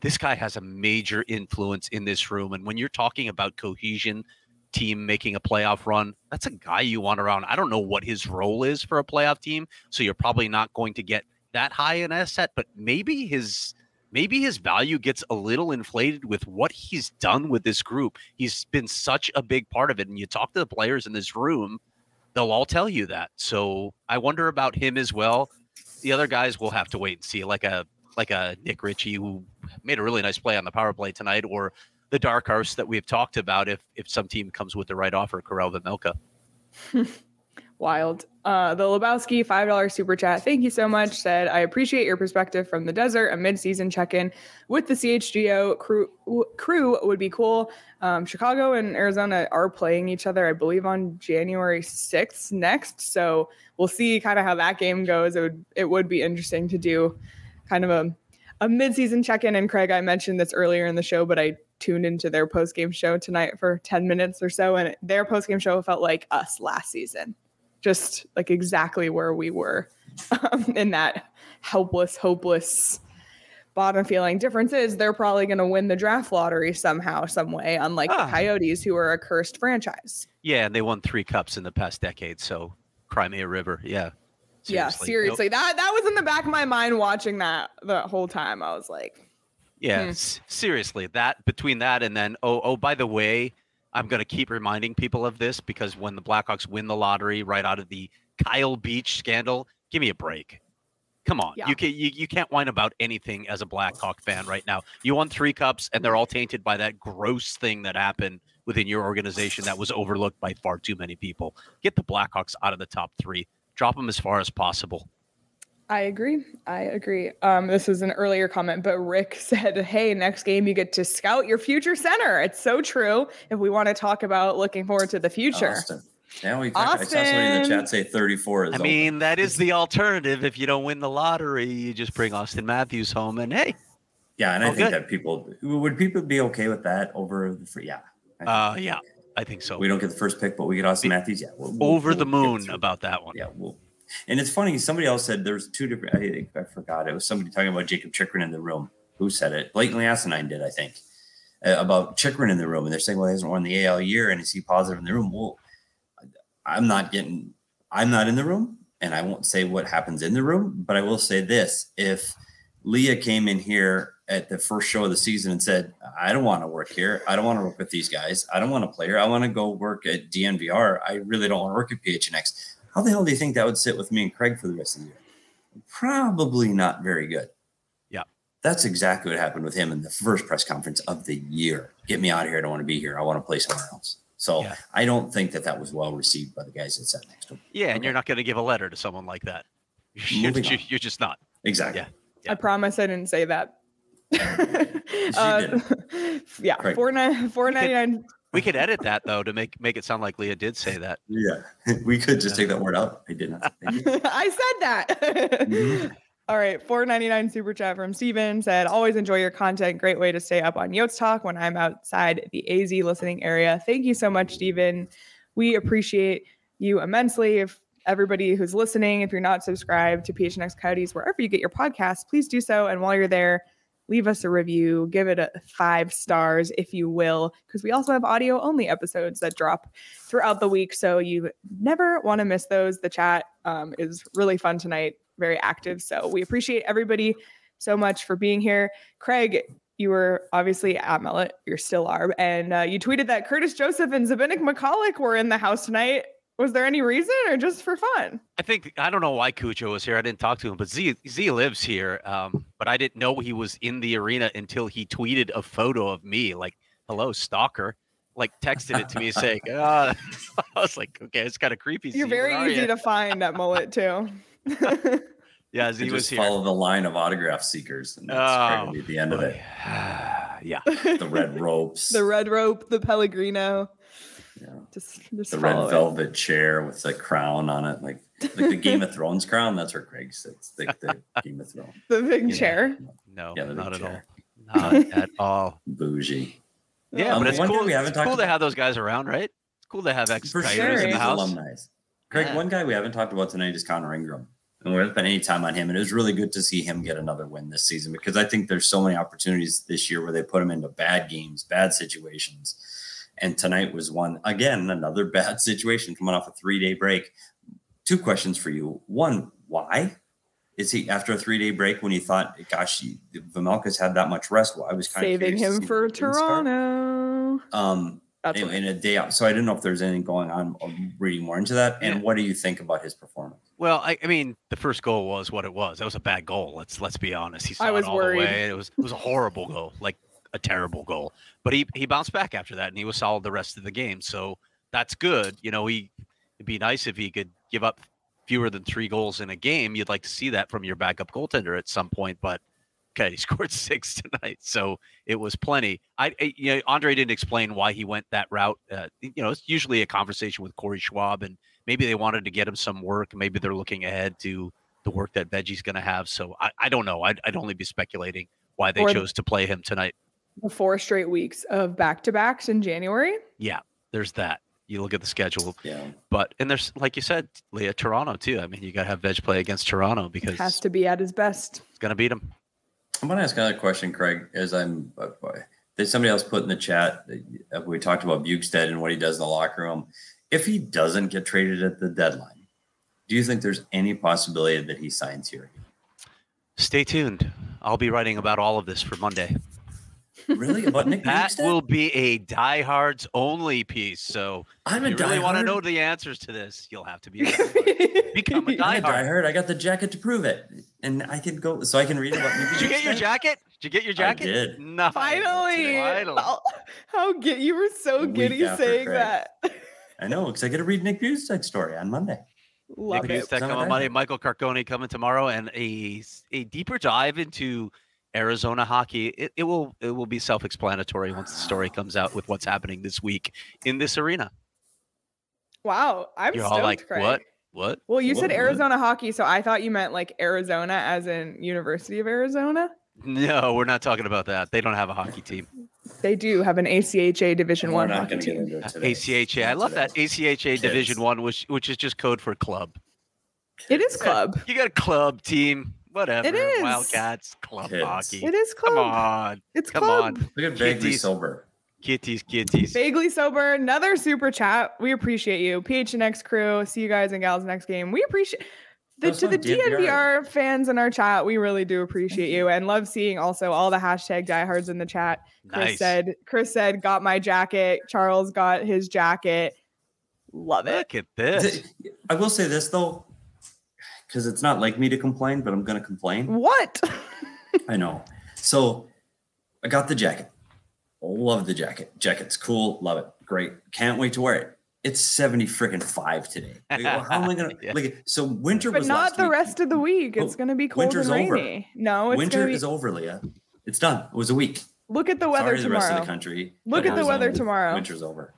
This guy has a major influence in this room, and when you're talking about cohesion, team making a playoff run, that's a guy you want around. I don't know what his role is for a playoff team, so you're probably not going to get that high an asset, but maybe his maybe his value gets a little inflated with what he's done with this group. He's been such a big part of it, and you talk to the players in this room, they'll all tell you that. So I wonder about him as well. The other guys will have to wait and see, like a like a Nick Ritchie, who made a really nice play on the power play tonight, or the dark horse that we've talked about, if if some team comes with the right offer, Karel Vemelka. Wild. Uh, the Lebowski five dollars super chat, thank you so much, said, I appreciate your perspective from the desert. A mid-season check-in with the C H G O crew, w- crew would be cool. Um, Chicago and Arizona are playing each other, I believe, on January sixth next. So we'll see kind of how that game goes. It would, it would be interesting to do kind of a, a mid-season check-in. And Craig, I mentioned this earlier in the show, but I tuned into their post-game show tonight for ten minutes or so, and their post-game show felt like us last season. Just like exactly where we were um, in that helpless, hopeless bottom feeling. Difference is they're probably going to win the draft lottery somehow, some way, unlike ah. the Coyotes, who are a cursed franchise. Yeah, and they won three cups in the past decade, so cry me a river. Yeah. Seriously. Yeah, seriously. Nope. That that was in the back of my mind watching that the whole time. I was like. Yeah, hmm. s- seriously. That between that and then, oh, oh, by the way, I'm going to keep reminding people of this because when the Blackhawks win the lottery right out of the Kyle Beach scandal, give me a break. Come on. Yeah. You, can, you, you can't whine about anything as a Blackhawk fan right now. You won three cups and they're all tainted by that gross thing that happened within your organization that was overlooked by far too many people. Get the Blackhawks out of the top three. Drop them as far as possible. I agree. I agree. Um, this was an earlier comment, but Rick said, hey, next game you get to scout your future center. It's so true. If we want to talk about looking forward to the future. Auston. Yeah, we talk, I saw somebody in the chat say thirty-four is I mean, open. That is the alternative. If you don't win the lottery, you just bring Auston Matthews home and hey. Yeah, and I think good. that people – would people be okay with that over the free? Yeah. Uh, yeah, I think so. We don't get the first pick, but we get Auston be, Matthews. Yeah, we'll, Over we'll, the moon we'll about that one. Yeah, we'll – And it's funny, somebody else said there's two different, I think I forgot. It was somebody talking about Jakob Chychrun in the room. Who said it? Blatantly Asinine did, I think, uh, about Chychrun in the room. And they're saying, well, he hasn't won the A L year and is he positive in the room? Well, I'm not getting, I'm not in the room and I won't say what happens in the room, but I will say this. If Leah came in here at the first show of the season and said, I don't want to work here. I don't want to work with these guys. I don't want to play here. I want to go work at D N V R. I really don't want to work at P H N X. How the hell do you think that would sit with me and Craig for the rest of the year? Probably not very good. Yeah. That's exactly what happened with him in the first press conference of the year. Get me out of here. I don't want to be here. I want to play somewhere else. So yeah. I don't think that that was well received by the guys that sat next to him. Yeah, and okay. You're not going to give a letter to someone like that. You're, you're, you're just not. Exactly. Yeah. Yeah. I promise I didn't say that. uh, yeah, Craig. four nine four ninety nine. We could edit that, though, to make, make it sound like Leah did say that. Yeah, we could just yeah. take that word out. I did not. I said that. mm-hmm. All right. four ninety-nine super chat from Steven said, always enjoy your content. Great way to stay up on Yotes Talk when I'm outside the A Z listening area. Thank you so much, Steven. We appreciate you immensely. If everybody who's listening, if you're not subscribed to P H N X Coyotes, wherever you get your podcasts, please do so. And while you're there, leave us a review, give it a five stars if you will, because we also have audio only episodes that drop throughout the week. So you never want to miss those. The chat um, is really fun tonight, very active. So we appreciate everybody so much for being here. Craig, you were obviously at Mullett. You're still are. And uh, you tweeted that Curtis Joseph and Zabinek McCulloch were in the house tonight. Was there any reason or just for fun? I think, I don't know why Cucho was here. I didn't talk to him, but Z, Z lives here. Um, but I didn't know he was in the arena until he tweeted a photo of me, like, hello, stalker, like texted it to me saying, uh, I was like, okay, it's kind of creepy. You're Z, very easy you? to find at Mullett too. yeah, Z you was just here. Follow the line of autograph seekers. And that's oh, be the end oh, of it. Yeah. yeah. The red ropes. The red rope, the Pellegrino. Yeah. Just, just the red velvet it. chair with the crown on it, like like the Game of Thrones crown. That's where Craig sits. The, the Game of Thrones. The big you chair. Know. No, yeah, not at chair. all. Not at all. Bougie. Yeah, um, but it's cool. We haven't it's talked cool about. to have those guys around, right? It's cool to have ex Coyotes sure. in the house. Alumni. Craig, yeah. One guy we haven't talked about tonight is Connor Ingram, and we haven't spent any time on him. And it was really good to see him get another win this season because I think there's so many opportunities this year where they put him into bad games, bad situations. And tonight was one, again, another bad situation coming off a three-day break. Two questions for you. One, why is he after a three-day break when you thought, gosh, Vejmelka's had that much rest? Well, I was kind saving of saving him for Toronto. Um, anyway, right. In a day out. So I didn't know if there's anything going on. I'm reading more into that. And yeah. What do you think about his performance? Well, I, I mean, the first goal was what it was. That was a bad goal. Let's let's be honest. He saw I was it all worried. The way. It was it was a horrible goal, like a terrible goal. But he he bounced back after that, and he was solid the rest of the game. So that's good. You know, he it'd be nice if he could give up fewer than three goals in a game. You'd like to see that from your backup goaltender at some point, but okay, he scored six tonight, so it was plenty. I, I you know, Andre didn't explain why he went that route. Uh, you know, it's usually a conversation with Corey Schwab, and maybe they wanted to get him some work. Maybe they're looking ahead to the work that Veggie's going to have. So I, I don't know. I'd, I'd only be speculating why they or chose to play him tonight. The four straight weeks of back-to-backs in January. Yeah, there's that. You look at the schedule, yeah. But and there's like you said, Leah, Toronto too. I mean, you got to have Veg play against Toronto because it has to be at his best. It's gonna beat him. I'm gonna ask another question, Craig. As I'm, uh, there's somebody else put in the chat. Uh, we talked about Bjugstad and what he does in the locker room. If he doesn't get traded at the deadline, do you think there's any possibility that he signs here? Stay tuned. I'll be writing about all of this for Monday. Really? About Nick that Bjugstad? Will be a diehards only piece. So I'm if a you really want to know the answers to this, you'll have to be a become a diehard. I'm a diehard. I got the jacket to prove it. And I can go so I can read about Nick Bjugstad. Did you get your jacket? Did you get your jacket? I did. No. Finally. Finally. How giddy you were so a giddy saying that. I know, because I get to read Nick Bjugstad's story on Monday. Love Nick Bjugstad coming on Monday, Michael Carcone coming tomorrow, and a a deeper dive into Arizona hockey. It, it will it will be self-explanatory once the story comes out with what's happening this week in this arena. Wow, I'm You're stoked, all like, Craig. What? What? Well, you what? said Arizona what? hockey, so I thought you meant like Arizona as in University of Arizona. No, we're not talking about that. They don't have a hockey team. They do have an A C H A Division One hockey team. A C H A, I love that A C H A Kids. Division One, which which is just code for club. It is club. You got a club team. Whatever. It is. Wildcats, club Kids. Hockey. It is club. Come on. It's Come club. On. Look at Vaguely Sober. Kitties, kitties. Vaguely Sober. Another super chat. We appreciate you. P H N X crew. See you guys and gals next game. We appreciate the, to the D N V R fans in our chat. We really do appreciate you and love seeing also all the hashtag diehards in the chat. Chris nice. said, Chris said, got my jacket. Charles got his jacket. Love it. Look at this. I will say this though. Because it's not like me to complain, but I'm going to complain. What? I know. So I got the jacket. Love the jacket. Jacket's cool. Love it. Great. Can't wait to wear it. It's seventy freaking five today. Like, well, how am I going to? yeah. Like, so winter but was not last the week. Rest of the week. It's oh, going to be cold winter's and rainy. Over. No, it's winter gonna be... is over, Leah. It's done. It was a week. Look at the weather Sorry tomorrow. To the rest of the country. Look at the weather tomorrow. Winter's over.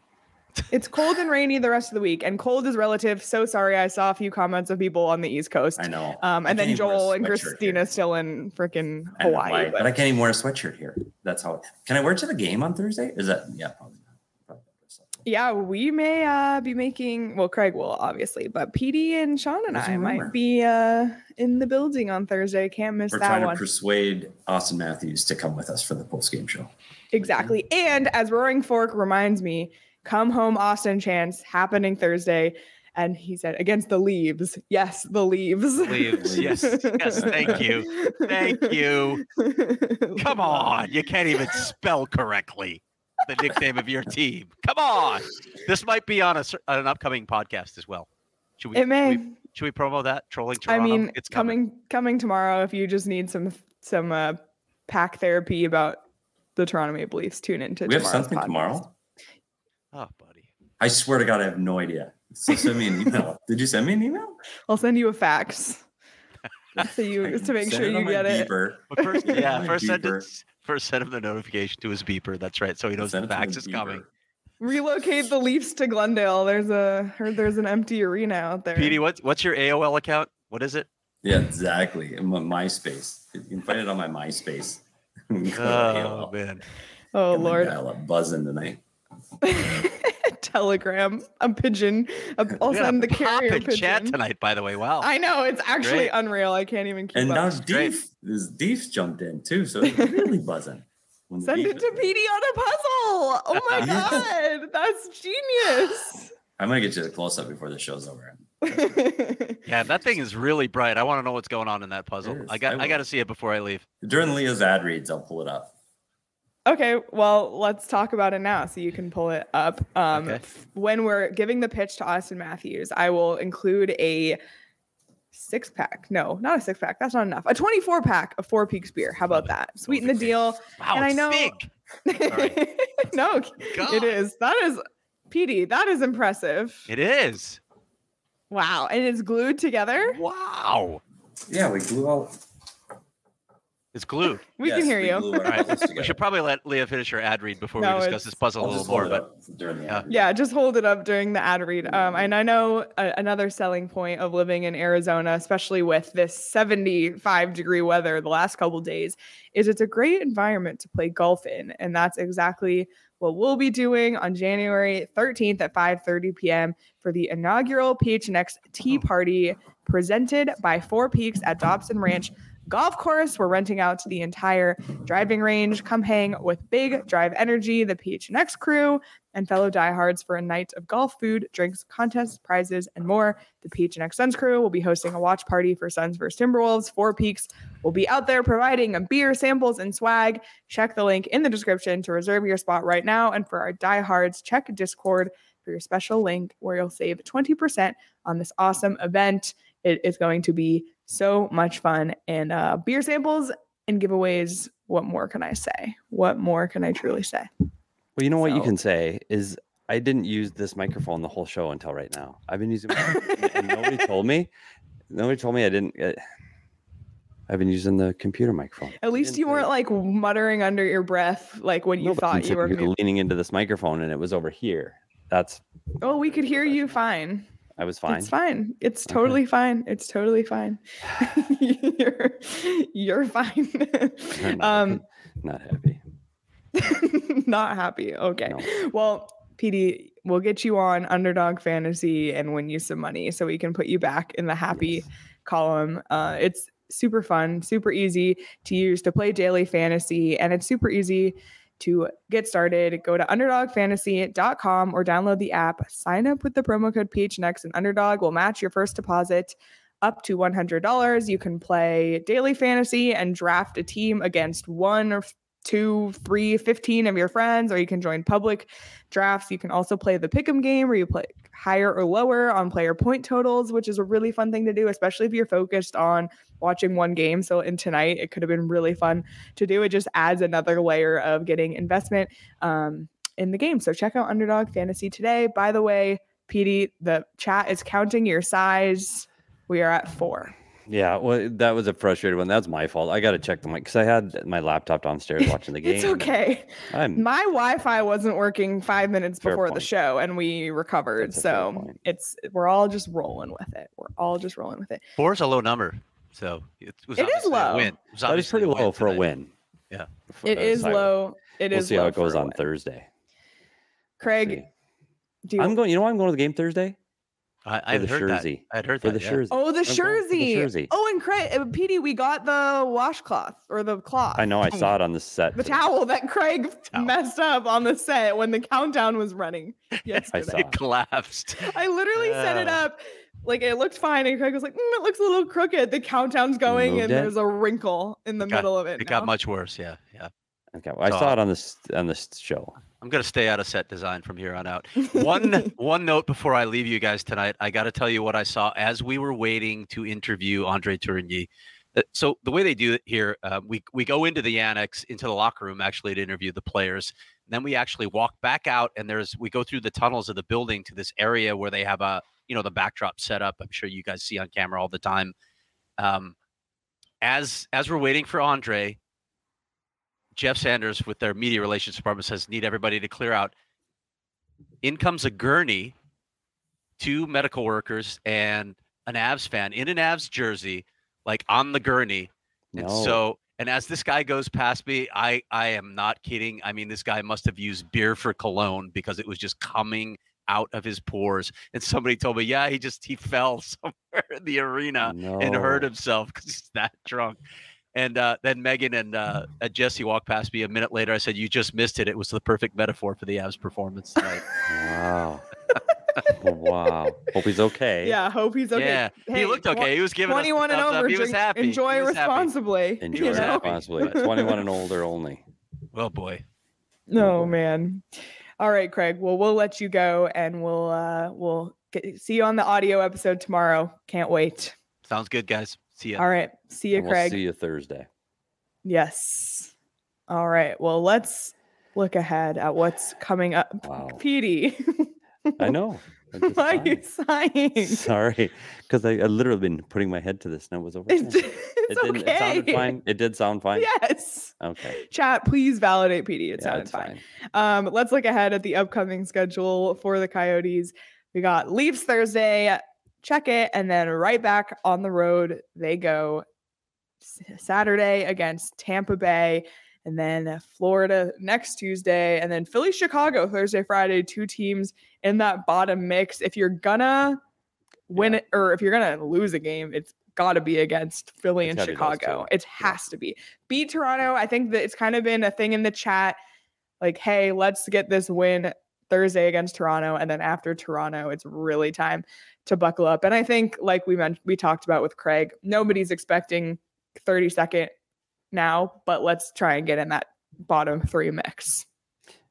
It's cold and rainy the rest of the week, and cold is relative. So sorry, I saw a few comments of people on the East Coast. I know. Um, and then Joel and Christina still in freaking Hawaii. Why, but. but I can't even wear a sweatshirt here. That's how. It, can I wear it to the game on Thursday? Is that yeah? Probably not. Probably not. Yeah, we may uh, be making. Well, Craig will obviously, but Petey and Sean and I might rumor? be uh, in the building on Thursday. Can't miss We're that one. We're trying to persuade Auston Matthews to come with us for the post game show. Exactly, and as Roaring Fork reminds me. Come home, Austin Chance, happening Thursday. And he said, against the Leaves. Yes, the Leaves. Leaves, yes. Yes, thank you. Thank you. Come on. You can't even spell correctly the nickname of your team. Come on. This might be on, a, on an upcoming podcast as well. Should we, it may. Should we, should we promo that? Trolling Toronto? I mean, it's coming. coming coming tomorrow. If you just need some, some uh, pack therapy about the Toronto Maple Leafs, tune into tomorrow's podcast. We have something podcast. tomorrow? Oh, buddy. I swear to God, I have no idea. So send me an email. Did you send me an email? I'll send you a fax. So you to make sure you get it. But first, yeah, first send it, first send him the notification to his beeper. That's right. So he knows the fax is coming. Relocate the Leafs to Glendale. There's a heard there's an empty arena out there. Petey, what's what's your A O L account? What is it? Yeah, exactly. My MySpace. You can find it on my MySpace. Oh man. Oh Lord. I love buzzing tonight. Telegram, a pigeon. I'll send the carrier pigeon. Chat tonight, by the way. Wow, I know it's actually Great. unreal. I can't even keep and up. And now Deef, Deef jumped in too, so it's really buzzing. When Send it to Petey on a puzzle. Oh my God, that's genius. I'm going to get you the close-up before the show's over. Yeah, that thing is really bright. I want to know what's going on in that puzzle. I got I, I got to see it before I leave. During Leah's ad reads, I'll pull it up. Okay, well, let's talk about it now so you can pull it up. Um, okay. When we're giving the pitch to Auston Matthews, I will include a six-pack. No, not a six-pack. That's not enough. A twenty-four-pack of Four Peaks beer. How about that? Sweeten the deal. Wow, and it's I know... big. Right. No, God. It is. That is... Petey, that is impressive. It is. Wow. And it's glued together? Wow. Yeah, we glue all... It's glued. We yes, can hear we you. Right. We should probably let Leah finish her ad read before no, we discuss this puzzle I'll a little more. But during the yeah. yeah, just hold it up during the ad read. Um, and I know a, another selling point of living in Arizona, especially with this seventy-five degree weather the last couple of days, is it's a great environment to play golf in. And that's exactly what we'll be doing on January thirteenth at five thirty p.m. for the inaugural P H N X Tea Party presented by Four Peaks at Dobson Ranch Golf Course. We're renting out the entire driving range. Come hang with Big Drive Energy, the P H N X crew, and fellow diehards for a night of golf, food, drinks, contests, prizes, and more. The P H N X Suns crew will be hosting a watch party for Suns versus Timberwolves. Four Peaks will be out there providing a beer, samples, and swag. Check the link in the description to reserve your spot right now. And for our diehards, check Discord for your special link where you'll save twenty percent on this awesome event. It is going to be so much fun, and uh, beer samples and giveaways. What more can I say? What more can I truly say? Well, you know so. What you can say is I didn't use this microphone the whole show until right now. I've been using it and nobody told me. Nobody told me I didn't. Uh, I've been using the computer microphone. At least you weren't like muttering under your breath like when you no, thought you were leaning into this microphone and it was over here. That's oh, we could hear you fine. I was fine. It's fine. It's totally okay. fine. It's totally fine. you're, you're fine. not, um, not happy. Not happy. Okay. No. Well, Petey, we'll get you on Underdog Fantasy and win you some money so we can put you back in the happy yes. column. Uh, it's super fun, super easy to use to play daily fantasy, and it's super easy to get started. Go to underdog fantasy dot com or download the app. Sign up with the promo code P H N X and Underdog will match your first deposit up to one hundred dollars. You can play daily fantasy and draft a team against one or two, three, fifteen of your friends, or you can join public drafts. You can also play the pick'em game where you play higher or lower on player point totals, which is a really fun thing to do, especially if you're focused on watching one game. So in tonight, it could have been really fun to do. It just adds another layer of getting investment um, in the game. So check out Underdog Fantasy today. By the way, Petey, the chat is counting your size. We are at four. Yeah, well, that was a frustrating one. That's my fault. I got to check the mic because I had my laptop downstairs watching the game. It's okay. I'm... My Wi-Fi wasn't working five minutes fair before point. The show, and we recovered. So it's we're all just rolling with it. We're all just rolling with it. Four is a low number, so it was it is low. A win. It was that is pretty low win for tonight. A win. Yeah, for, it uh, is low. It we'll is. We'll see low how it goes on Thursday. Craig, do you... I'm going. You know why I'm going to the game Thursday? I had heard Jersey. that. I'd heard that. The yeah. Oh, the jersey. Oh, and Craig, Petey, we got the washcloth or the cloth. I know. I saw it on the set. The towel that Craig towel. messed up on the set when the countdown was running. Yes, it collapsed. I literally yeah. set it up. Like, it looked fine. And Craig was like, mm, it looks a little crooked. The countdown's going Moved and it. there's a wrinkle in the got, middle of it. It now. got much worse. Yeah. Yeah. Okay. Well, so, I saw it on this on this show. I'm going to stay out of set design from here on out. One one note before I leave you guys tonight, I got to tell you what I saw as we were waiting to interview Andre Tourigny. So the way they do it here, uh, we, we go into the annex, into the locker room, actually, to interview the players. And then we actually walk back out, and there's we go through the tunnels of the building to this area where they have a, you know, the backdrop set up. I'm sure you guys see on camera all the time. Um, as as we're waiting for Andre, Jeff Sanders with their media relations department says, need everybody to clear out. In comes a gurney, two medical workers, and an Avs fan in an Avs jersey, like on the gurney. No. And so, and as this guy goes past me, I, I am not kidding. I mean, this guy must have used beer for cologne because it was just coming out of his pores. And somebody told me, yeah, he just, he fell somewhere in the arena no. and hurt himself because he's that drunk. And uh, then Megan and uh, Jesse walked past me a minute later. I said, "You just missed it. It was the perfect metaphor for the Avs' performance tonight." Wow. Wow. Hope he's okay. Yeah, hope he's okay. Yeah, hey, he looked okay. He was giving twenty-one us and over. He was happy. Enjoy he was responsibly. Happy. Enjoy you know? responsibly. twenty-one and older only. Well, boy. No, oh, man. All right, Craig. Well, we'll let you go, and we'll uh, we'll get, see you on the audio episode tomorrow. Can't wait. Sounds good, guys. See ya. All right. See you, we'll Craig. See you Thursday. Yes. All right. Well, let's look ahead at what's coming up. Wow. Petey. I know. Why sighing. are you sighing? Sorry. Because I, I literally been putting my head to this and I was over. It's, it's it didn't, okay. It sounded fine. It did sound fine. Yes. Okay. Chat, please validate Petey. It yeah, sounded fine. fine. Um, let's look ahead at the upcoming schedule for the Coyotes. We got Leafs Thursday. Check it, and then right back on the road they go Saturday against Tampa Bay, and then Florida next Tuesday, and then Philly, Chicago Thursday, Friday. Two teams in that bottom mix. If you're gonna win yeah. it, or if you're gonna lose a game, it's got to be against Philly it's and Chicago. It has yeah. to be. Beat Toronto. I think that it's kind of been a thing in the chat, like, hey, let's get this win Thursday against Toronto, and then after Toronto, it's really time to buckle up. And I think, like we mentioned, we talked about with Craig, nobody's expecting thirty-second now, but let's try and get in that bottom three mix.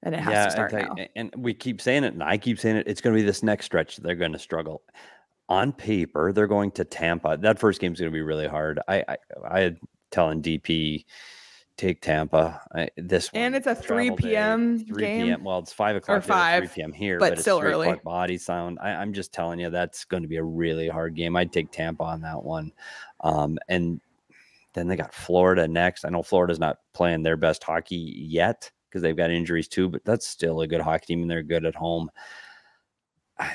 And it has yeah, to start and, now. And we keep saying it, and I keep saying it, it's going to be this next stretch. They're going to struggle. On paper, they're going to Tampa. That first game's going to be really hhard. I, I, I had telling D P, take Tampa. I, this one, and it's a three p.m. three p.m. Well, it's five o'clock or five, three p m here, but, but it's still three early. Body sound. I, I'm just telling you, that's going to be a really hard game. I'd take Tampa on that one, um, and then they got Florida next. I know Florida's not playing their best hockey yet because they've got injuries too, but that's still a good hockey team, and they're good at home. I,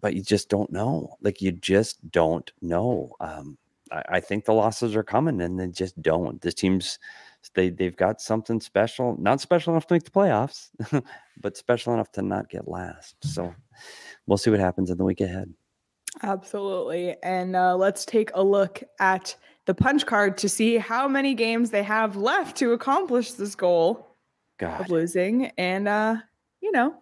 but you just don't know. Like you just don't know. Um, I, I think the losses are coming, and they just don't. This team's. They, they've got something special, not special enough to make the playoffs, but special enough to not get last. So we'll see what happens in the week ahead. Absolutely. And uh, let's take a look at the punch card to see how many games they have left to accomplish this goal God. of losing. And, uh, you know,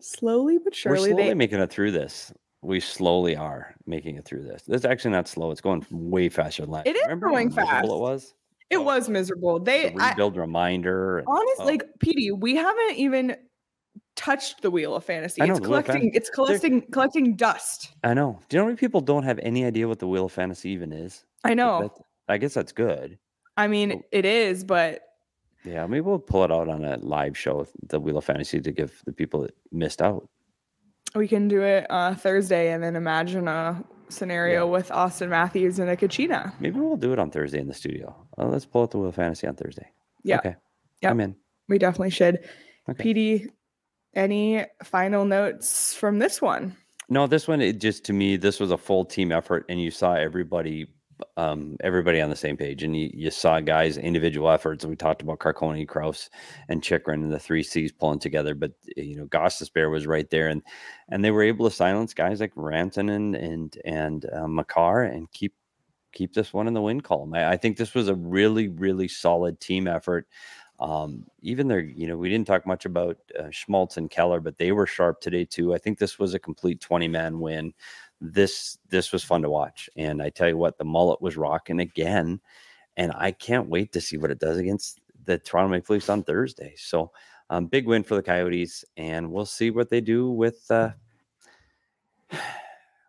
slowly but surely. We're slowly they- making it through this. We slowly are making it through this. It's actually not slow. It's going way faster than last. It is Remember going how fast. It was? It oh, was miserable. They a rebuild I, reminder. And, honestly, oh. like Petey, we haven't even touched the Wheel of Fantasy. I know, it's collecting. Fan- it's collecting. They're, collecting dust. I know. Do you know how many people don't have any idea what the Wheel of Fantasy even is? I know. Like I guess that's good. I mean, so, it is, but yeah, maybe we'll pull it out on a live show, the Wheel of Fantasy, to give the people that missed out. We can do it uh, Thursday, and then imagine a. scenario yeah. with Auston Matthews and a Kachina. Maybe we'll do it on Thursday in the studio. Uh, let's pull out the Wheel of Fantasy on Thursday. Yeah. Okay. Yeah. I'm in. We definitely should. Okay. Petey, any final notes from this one? No, this one, it just, to me, this was a full team effort, and you saw everybody um, everybody on the same page, and you, you saw guys' individual efforts. We talked about Carcone, Crouse, and Chychrun and the three C's pulling together, but you know, Gostisbehere was right there, and and they were able to silence guys like Rantanen and and, and uh, Makar and keep keep this one in the win column. I, I think this was a really really solid team effort. Um, even their, you know, we didn't talk much about uh, Schmaltz and Keller, but they were sharp today too. I think this was a complete twenty man win. This this was fun to watch, and I tell you what, the mullet was rocking again, and I can't wait to see what it does against the Toronto Maple Leafs on Thursday. So, um, big win for the Coyotes, and we'll see what they do with uh,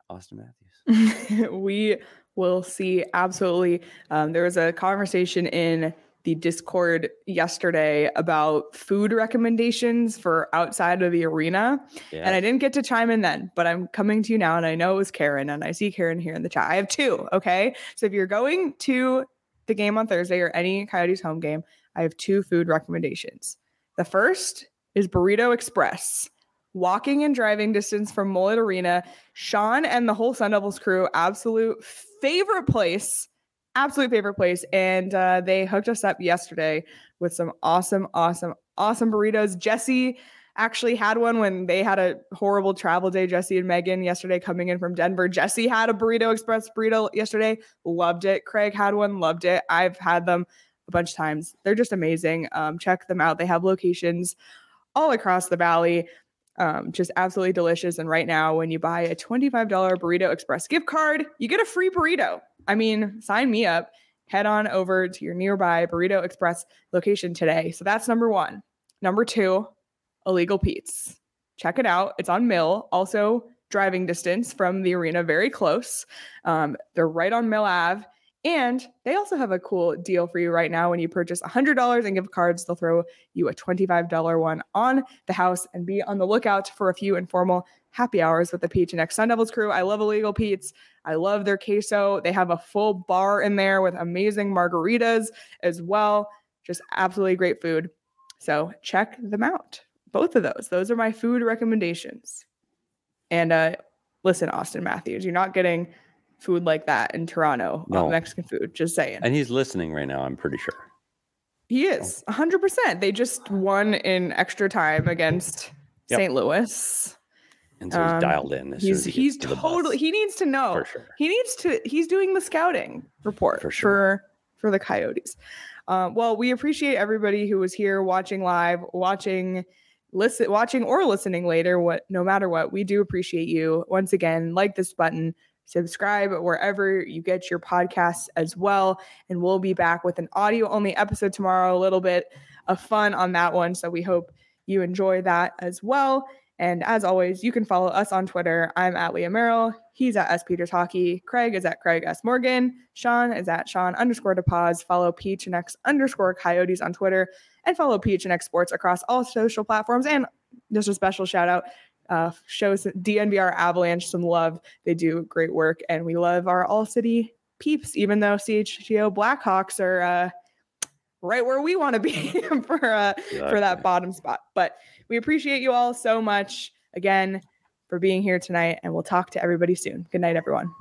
Auston Matthews. We will see, absolutely. Um, there was a conversation in the Discord yesterday about food recommendations for outside of the arena. Yeah. And I didn't get to chime in then, but I'm coming to you now. And I know it was Karen, and I see Karen here in the chat. I have two. Okay. So if you're going to the game on Thursday or any Coyotes home game, I have two food recommendations. The first is Burrito Express. Walking and driving distance from Mullett Arena, Sean and the whole Sun Devils crew, absolute favorite place Absolute favorite place. And uh, they hooked us up yesterday with some awesome, awesome, awesome burritos. Jesse actually had one when they had a horrible travel day, Jesse and Megan, yesterday coming in from Denver. Jesse had a Burrito Express burrito yesterday. Loved it. Craig had one. Loved it. I've had them a bunch of times. They're just amazing. Um, check them out. They have locations all across the valley. Um, just absolutely delicious. And right now, when you buy a twenty-five dollars Burrito Express gift card, you get a free burrito. I mean, sign me up. Head on over to your nearby Burrito Express location today. So that's number one. Number two, Illegal Pete's. Check it out. It's on Mill. Also, driving distance from the arena, very close. Um, they're right on Mill Avenue. And they also have a cool deal for you right now. When you purchase one hundred dollars in gift cards, they'll throw you a twenty-five dollars one on the house, and be on the lookout for a few informal happy hours with the P H N X Sun Devils crew. I love Illegal Pete's. I love their queso. They have a full bar in there with amazing margaritas as well. Just absolutely great food. So check them out. Both of those. Those are my food recommendations. And uh, listen, Auston Matthews, you're not getting food like that in Toronto. No. Mexican food, just saying. And he's listening right now, I'm pretty sure. He is, one hundred percent. They just won in extra time against yep. Saint Louis. And so he's um, dialed in. As he's soon as he he's to totally, he needs to know. For sure. He needs to, he's doing the scouting report for, sure. for, for the Coyotes. Uh, well, we appreciate everybody who was here watching live, watching Listen, watching or listening later, what no matter what, we do appreciate you. Once again, like this button, subscribe wherever you get your podcasts as well. And we'll be back with an audio-only episode tomorrow, a little bit of fun on that one. So we hope you enjoy that as well. And as always, you can follow us on Twitter. I'm at Leah Merrill. He's at S. Peters Hockey. Craig is at Craig S. Morgan. Sean is at Sean underscore DePaz. Follow P H N X underscore Coyotes on Twitter. And follow P H N X Sports across all social platforms. And just a special shout out, uh, shows D N V R Avalanche some love. They do great work. And we love our all-city peeps, even though C H G O Blackhawks are uh, right where we want to be for uh, yeah, for that man. Bottom spot. But we appreciate you all so much, again, for being here tonight. And we'll talk to everybody soon. Good night, everyone.